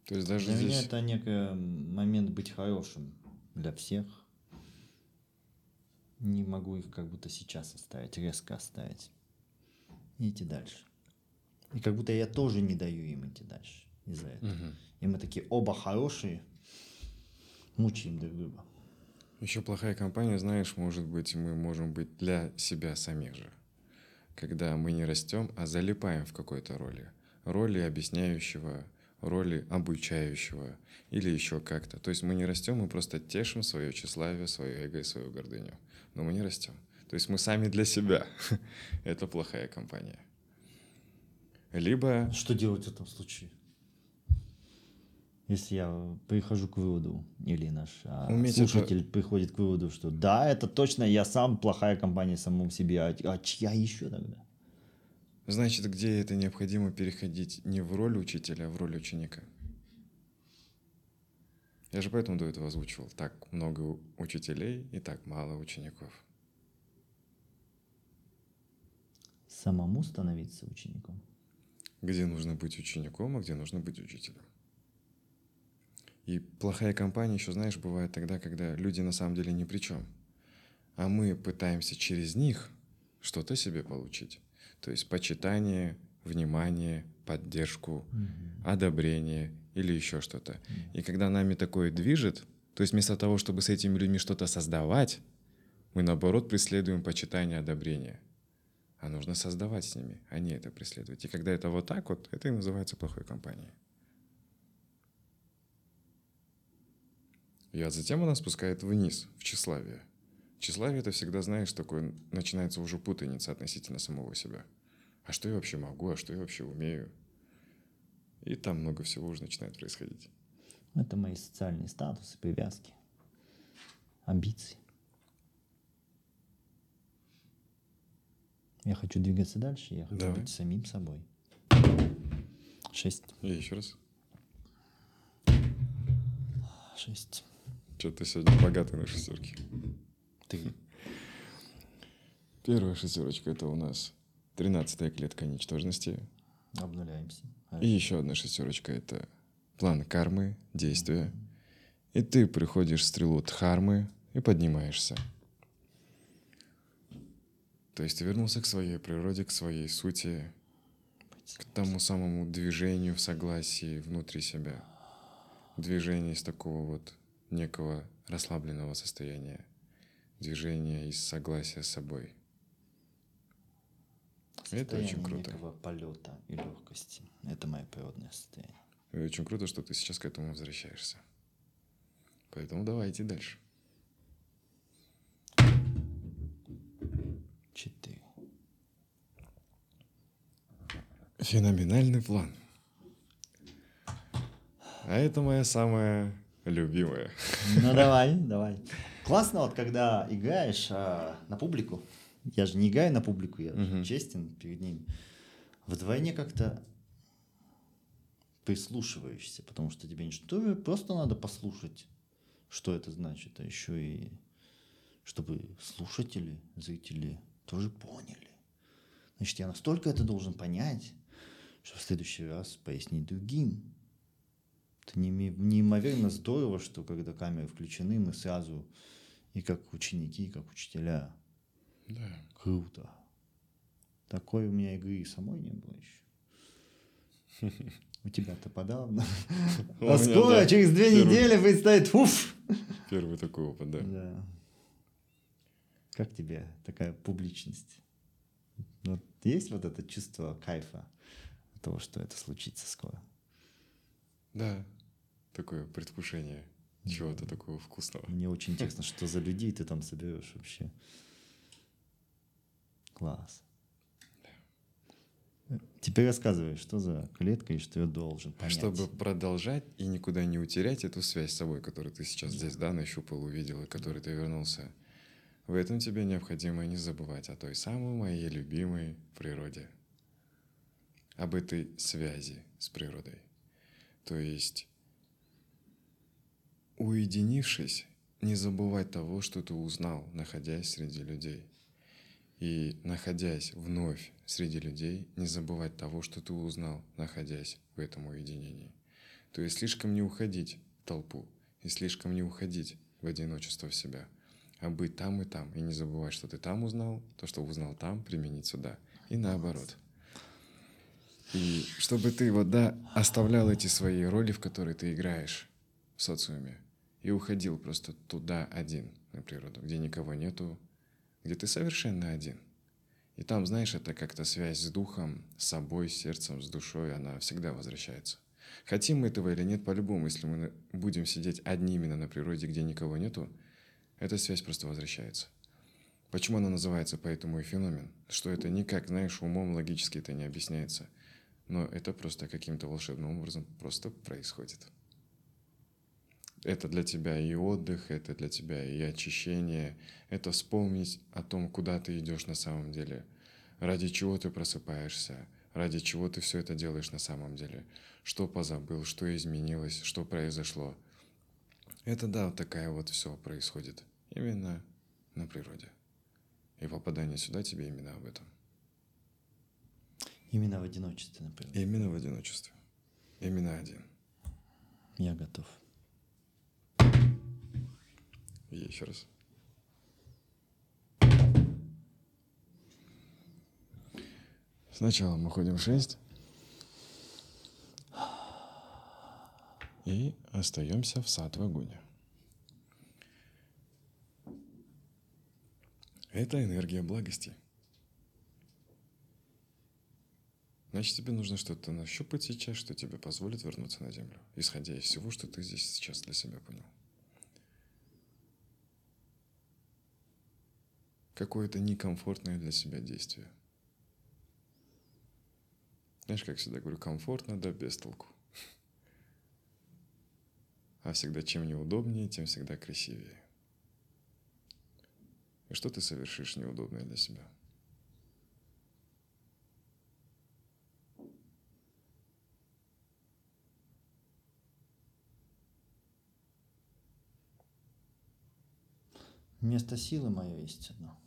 То есть даже для здесь... меня это некий момент быть хорошим для всех. Не могу их как будто сейчас оставить, резко оставить. И идти дальше. И как будто я тоже не даю им идти дальше из-за этого. Угу. И мы такие оба хорошие, мучаем друг друга. Еще плохая компания, знаешь, может быть, мы можем быть для себя самих же. Когда мы не растем, а залипаем в какой-то роли. Роли объясняющего, роли обучающего или еще как-то. То есть мы не растем, мы просто тешим свое тщеславие, свое эго и свою гордыню. Но мы не растем. То есть мы сами для себя. Это плохая компания. Либо... Что делать в этом случае? Если я прихожу к выводу, или наш а слушатель это... приходит к выводу, что да, это точно я сам плохая компания самому себе, а, а чья еще тогда? Значит, где это необходимо переходить не в роль учителя, а в роль ученика. Я же поэтому до этого озвучивал. Так много учителей и так мало учеников. Самому становиться учеником. Где нужно быть учеником, а где нужно быть учителем. И плохая компания еще, знаешь, бывает тогда, когда люди на самом деле ни при чем. А мы пытаемся через них что-то себе получить. То есть почитание, внимание, поддержку, mm-hmm. одобрение или еще что-то. Mm-hmm. И когда нами такое движет, то есть вместо того, чтобы с этими людьми что-то создавать, мы наоборот преследуем почитание, одобрение. А нужно создавать с ними, а не это преследовать. И когда это вот так вот, это и называется плохой компанией. И а затем она спускает вниз, в тщеславие. Тщеславие — это всегда, знаешь, такое начинается уже путаница относительно самого себя. А что я вообще могу, а что я вообще умею? И там много всего уже начинает происходить. Это мои социальные статусы, привязки, амбиции. Я хочу двигаться дальше, я хочу Давай. быть самим собой. Шесть. И еще раз. Шесть. Что ты сегодня богатый на шестерке? Ты. Первая шестерочка — это у нас тринадцатая клетка ничтожности. Обнуляемся. А И это... еще одна шестерочка — это план кармы, действия. Mm-hmm. И ты приходишь в стрелу дхармы и поднимаешься. То есть ты вернулся к своей природе, к своей сути, к тому самому движению в согласии внутри себя. Движение из такого вот некого расслабленного состояния. Движение из согласия с собой. Состояние это очень круто. Некого полета и легкости. Это мое природное состояние. И очень круто, что ты сейчас к этому возвращаешься. Поэтому давай идти дальше. Четыре. Феноменальный план. А это моя самая любимая. Ну давай, давай. Классно, вот когда играешь а, на публику. Я же не играю на публику, я угу. честен перед ними. Вдвойне как-то прислушиваешься, потому что тебе ничто, просто надо послушать, что это значит, а еще и чтобы слушатели, зрители тоже поняли. Значит, я настолько это должен понять, что в следующий раз пояснить другим. Это неимоверно здорово, что когда камеры включены, мы сразу и как ученики, и как учителя. Да. Круто. Такой у меня игры и самой не было еще. У тебя-то подавно. А скоро, через две недели, предстоит уф! Первый такой опыт, да. Как тебе такая публичность? Есть вот это чувство кайфа от того, что это случится скоро? Да, такое предвкушение чего-то такого вкусного. Мне очень интересно, что за людей ты там соберешь вообще. Класс. Теперь рассказывай, что за клетка и что я должен понять. Чтобы продолжать и никуда не утерять эту связь с собой, которую ты сейчас здесь, да, нащупал, увидел, и которой ты вернулся, в этом тебе необходимо не забывать о той самой моей любимой природе. Об этой связи с природой. То есть, уединившись, не забывать того, что ты узнал, находясь среди людей. И, находясь вновь среди людей, не забывать того, что ты узнал, находясь в этом уединении. То есть слишком не уходить в толпу и слишком не уходить в одиночество в себя, а быть там и там, и не забывать, что ты там узнал, то, что узнал там, применить сюда. И наоборот. И чтобы ты вот, да, оставлял эти свои роли, в которые ты играешь в социуме, и уходил просто туда один, на природу, где никого нету, где ты совершенно один. И там, знаешь, это как-то связь с духом, с собой, с сердцем, с душой, она всегда возвращается. Хотим мы этого или нет, по-любому, если мы будем сидеть одни именно на природе, где никого нету, эта связь просто возвращается. Почему она называется поэтому и феномен? Что это никак, знаешь, умом логически это не объясняется. Но это просто каким-то волшебным образом просто происходит. Это для тебя и отдых, это для тебя и очищение. Это вспомнить о том, куда ты идешь на самом деле, ради чего ты просыпаешься, ради чего ты все это делаешь на самом деле, что позабыл, что изменилось, что произошло. Это, да, вот такая вот все происходит именно на природе. И попадание сюда тебе именно об этом. Именно в одиночестве, например. Именно в одиночестве. Именно один. Я готов. И еще раз. Сначала мы ходим шесть. И остаемся в саттва-гуне. Это энергия благости. Значит, тебе нужно что-то нащупать сейчас, что тебе позволит вернуться на землю, исходя из всего, что ты здесь сейчас для себя понял. Какое-то некомфортное для себя действие. Знаешь, как всегда говорю, комфортно, да без толку. А всегда чем неудобнее, тем всегда красивее. И что ты совершишь неудобное для себя? Место силы мое есть одно.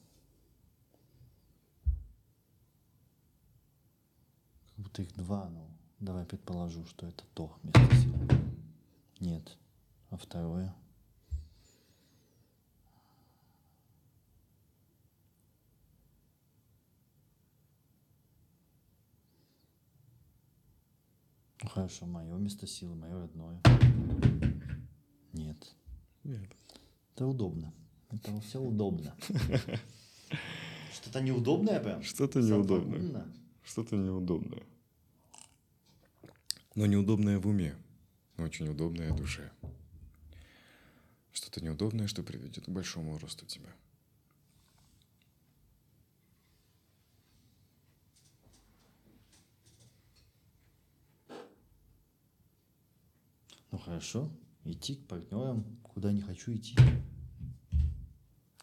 Как будто их два, но давай предположу, что это то место силы. Нет. А второе? Ну хорошо, мое место силы, мое родное. Нет. Нет. Это удобно. Это все удобно. Что-то неудобное прям? Что-то неудобное. Что-то неудобное. Но неудобное в уме, но очень удобное в душе. Что-то неудобное, что приведет к большому росту тебя. Ну хорошо, идти к партнерам, куда не хочу идти.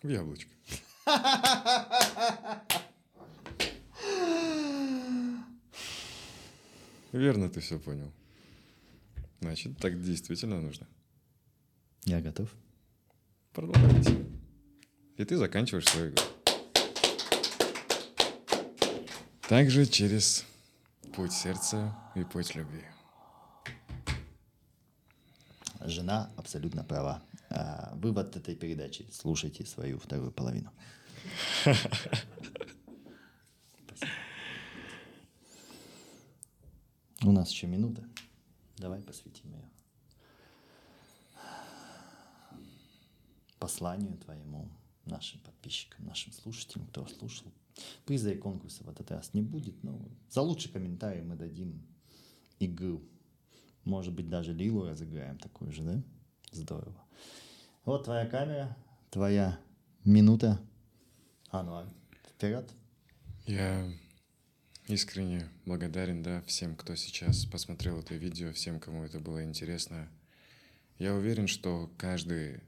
В яблочко. Верно ты все понял. Значит, так действительно нужно. Я готов. Продолжайте. И ты заканчиваешь свою игру. Также через путь сердца и путь любви. Жена абсолютно права. Вывод этой передачи. Слушайте свою вторую половину. У нас еще минута. Давай посвятим ее посланию твоему, нашим подписчикам, нашим слушателям, кто слушал. Приза и конкурса в этот раз не будет, но за лучший комментарий мы дадим игру. Может быть, даже Лилу разыграем такую же, да? Здорово. Вот твоя камера, твоя минута. Ануар, вперед. Я искренне благодарен, да, всем, кто сейчас посмотрел это видео, всем, кому это было интересно. Я уверен, что каждый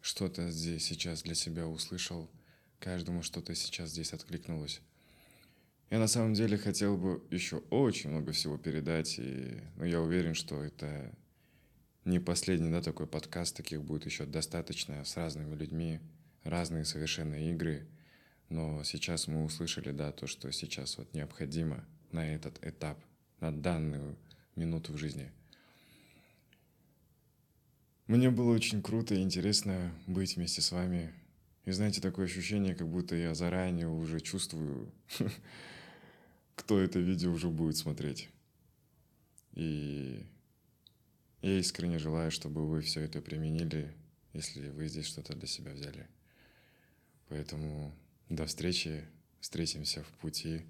что-то здесь сейчас для себя услышал, каждому что-то сейчас здесь откликнулось. Я на самом деле хотел бы еще очень много всего передать, и, ну, я уверен, что это не последний, да, такой подкаст, таких будет еще достаточно с разными людьми, разные совершенно игры, но сейчас мы услышали, да, то, что сейчас вот необходимо на этот этап, на данную минуту в жизни. Мне было очень круто и интересно быть вместе с вами. И знаете, такое ощущение, как будто я заранее уже чувствую, кто это видео уже будет смотреть. И я искренне желаю, чтобы вы все это применили, если вы здесь что-то для себя взяли. Поэтому до встречи, встретимся в пути.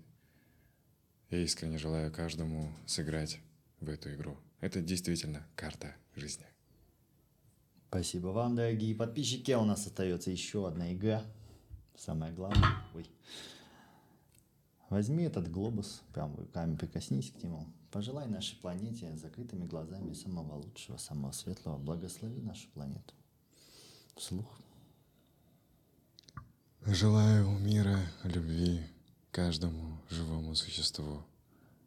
Я искренне желаю каждому сыграть в эту игру. Это действительно карта жизни. Спасибо вам, дорогие подписчики. У нас остается еще одна игра. Самое главное. Ой. Возьми этот глобус, прям руками прикоснись к нему. Пожелай нашей планете закрытыми глазами самого лучшего, самого светлого. Благослови нашу планету. Вслух. Желаю мира, любви каждому живому существу,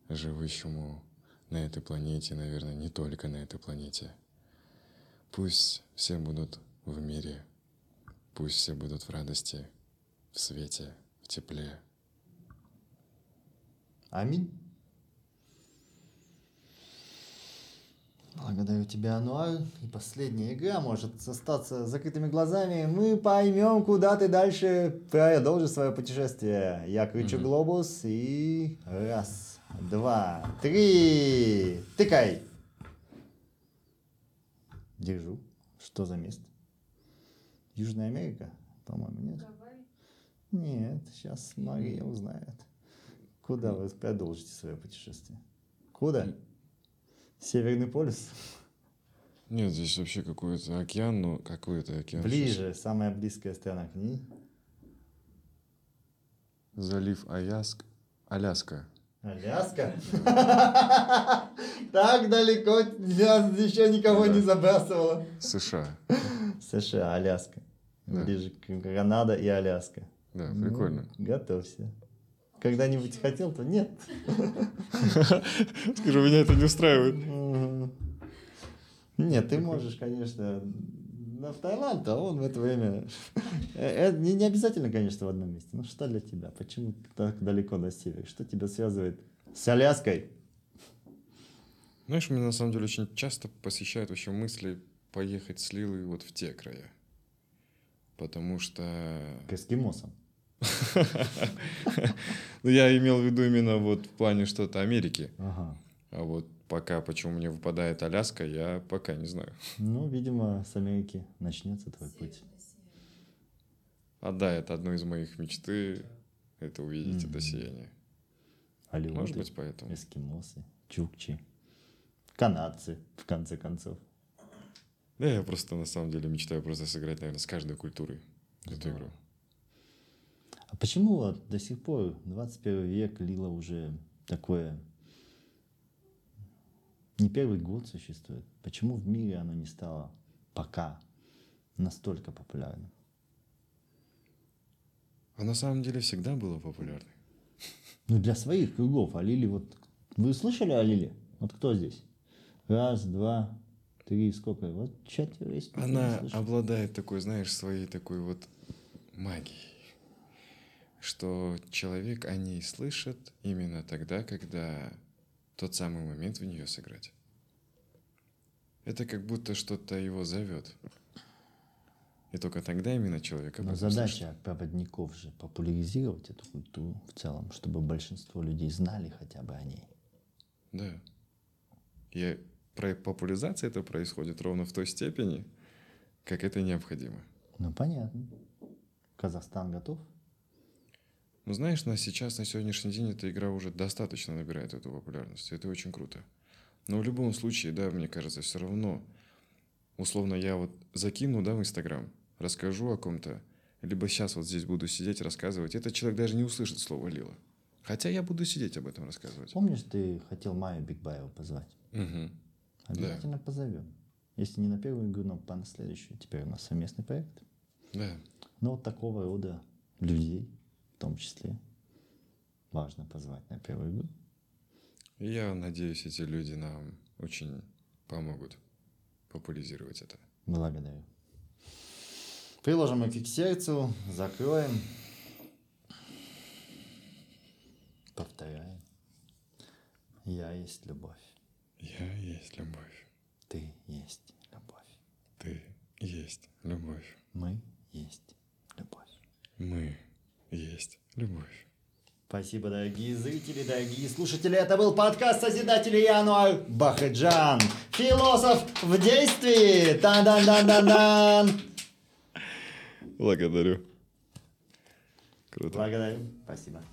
живущему на этой планете, наверное, не только на этой планете. Пусть все будут в мире, пусть все будут в радости, в свете, в тепле. Аминь. Благодарю тебя, Ануар. И последняя игра может остаться закрытыми глазами. Мы поймем, куда ты дальше продолжишь свое путешествие. Я кручу mm-hmm. глобус и раз, два, три, тыкай. Держу. Что за место? Южная Америка, по-моему, нет? Гавайи? Нет, сейчас Мария узнает. Куда вы продолжите свое путешествие? Куда? Северный полюс? Нет, здесь вообще какой-то океан, но какой-то океан. Ближе, сейчас. Самая близкая страна к ней. Залив Аяск, Аляска. Аляска? Так далеко нас еще никого не забрасывало. США. США, Аляска. Ближе Канада и Аляска. Да, прикольно. Готовься. Когда-нибудь хотел, то нет. Скажи, меня это не устраивает. Нет, ты можешь, конечно, в Таиланд, а он в это время... Это не обязательно, конечно, в одном месте. Ну что для тебя? Почему так далеко на север? Что тебя связывает с Аляской? Знаешь, меня на самом деле очень часто посещают вообще мысли поехать с Лилой вот в те края. Потому что... К эскимосам. Ну, я имел в виду именно вот в плане что-то Америки. Ага. А вот пока, почему мне выпадает Аляска, я пока не знаю. Ну, видимо, с Америки начнется твой путь. А да, это одно из моих мечты, это увидеть это сияние. Алиуты, может быть, поэтому. Эскимосы, чукчи, канадцы, в конце концов. Да, я просто на самом деле мечтаю просто сыграть, наверное, с каждой культурой эту игру. А почему вот до сих пор, двадцать первый век, Лила уже такое, не первый год существует? Почему в мире оно не стало пока настолько популярным? А на самом деле всегда было популярным. Ну, для своих кругов. А Лили вот... Вы слышали о Лиле? Вот кто здесь? Раз, два, три, сколько? Вот четверо есть. Она обладает такой, знаешь, своей такой вот магией, что человек о ней слышит именно тогда, когда тот самый момент в нее сыграть. Это как будто что-то его зовет. И только тогда именно человек об этом слышит. Но задача проводников же популяризировать эту культуру в целом, чтобы большинство людей знали хотя бы о ней. Да. И популяризация это происходит ровно в той степени, как это необходимо. Ну, понятно. Казахстан готов? Ну, знаешь, на сейчас, на сегодняшний день эта игра уже достаточно набирает эту популярность. Это очень круто. Но в любом случае, да, мне кажется, все равно, условно, я вот закину, да, в Инстаграм, расскажу о ком-то, либо сейчас вот здесь буду сидеть, рассказывать. Этот человек даже не услышит слово «Лила». Хотя я буду сидеть об этом рассказывать. Помнишь, ты хотел Майю Бигбаеву позвать? Угу. Обязательно да. Позовем. Если не на первую игру, но по на следующую. Теперь у нас совместный проект. Да. Но вот такого рода людей, в том числе, важно позвать на первую игру. Я надеюсь, эти люди нам очень помогут популяризировать это. Благодарю. Приложим руки к сердцу, закроем. Повторяем. Я есть любовь. Я есть любовь. Ты есть любовь. Ты есть любовь. Мы есть любовь. Мы есть любовь. Спасибо, дорогие зрители, дорогие слушатели. Это был подкаст Созидатели. Ануар Бахытжан. Философ в действии. Та-дан-дан-дан-дан. Благодарю. Круто. Благодарю. Спасибо.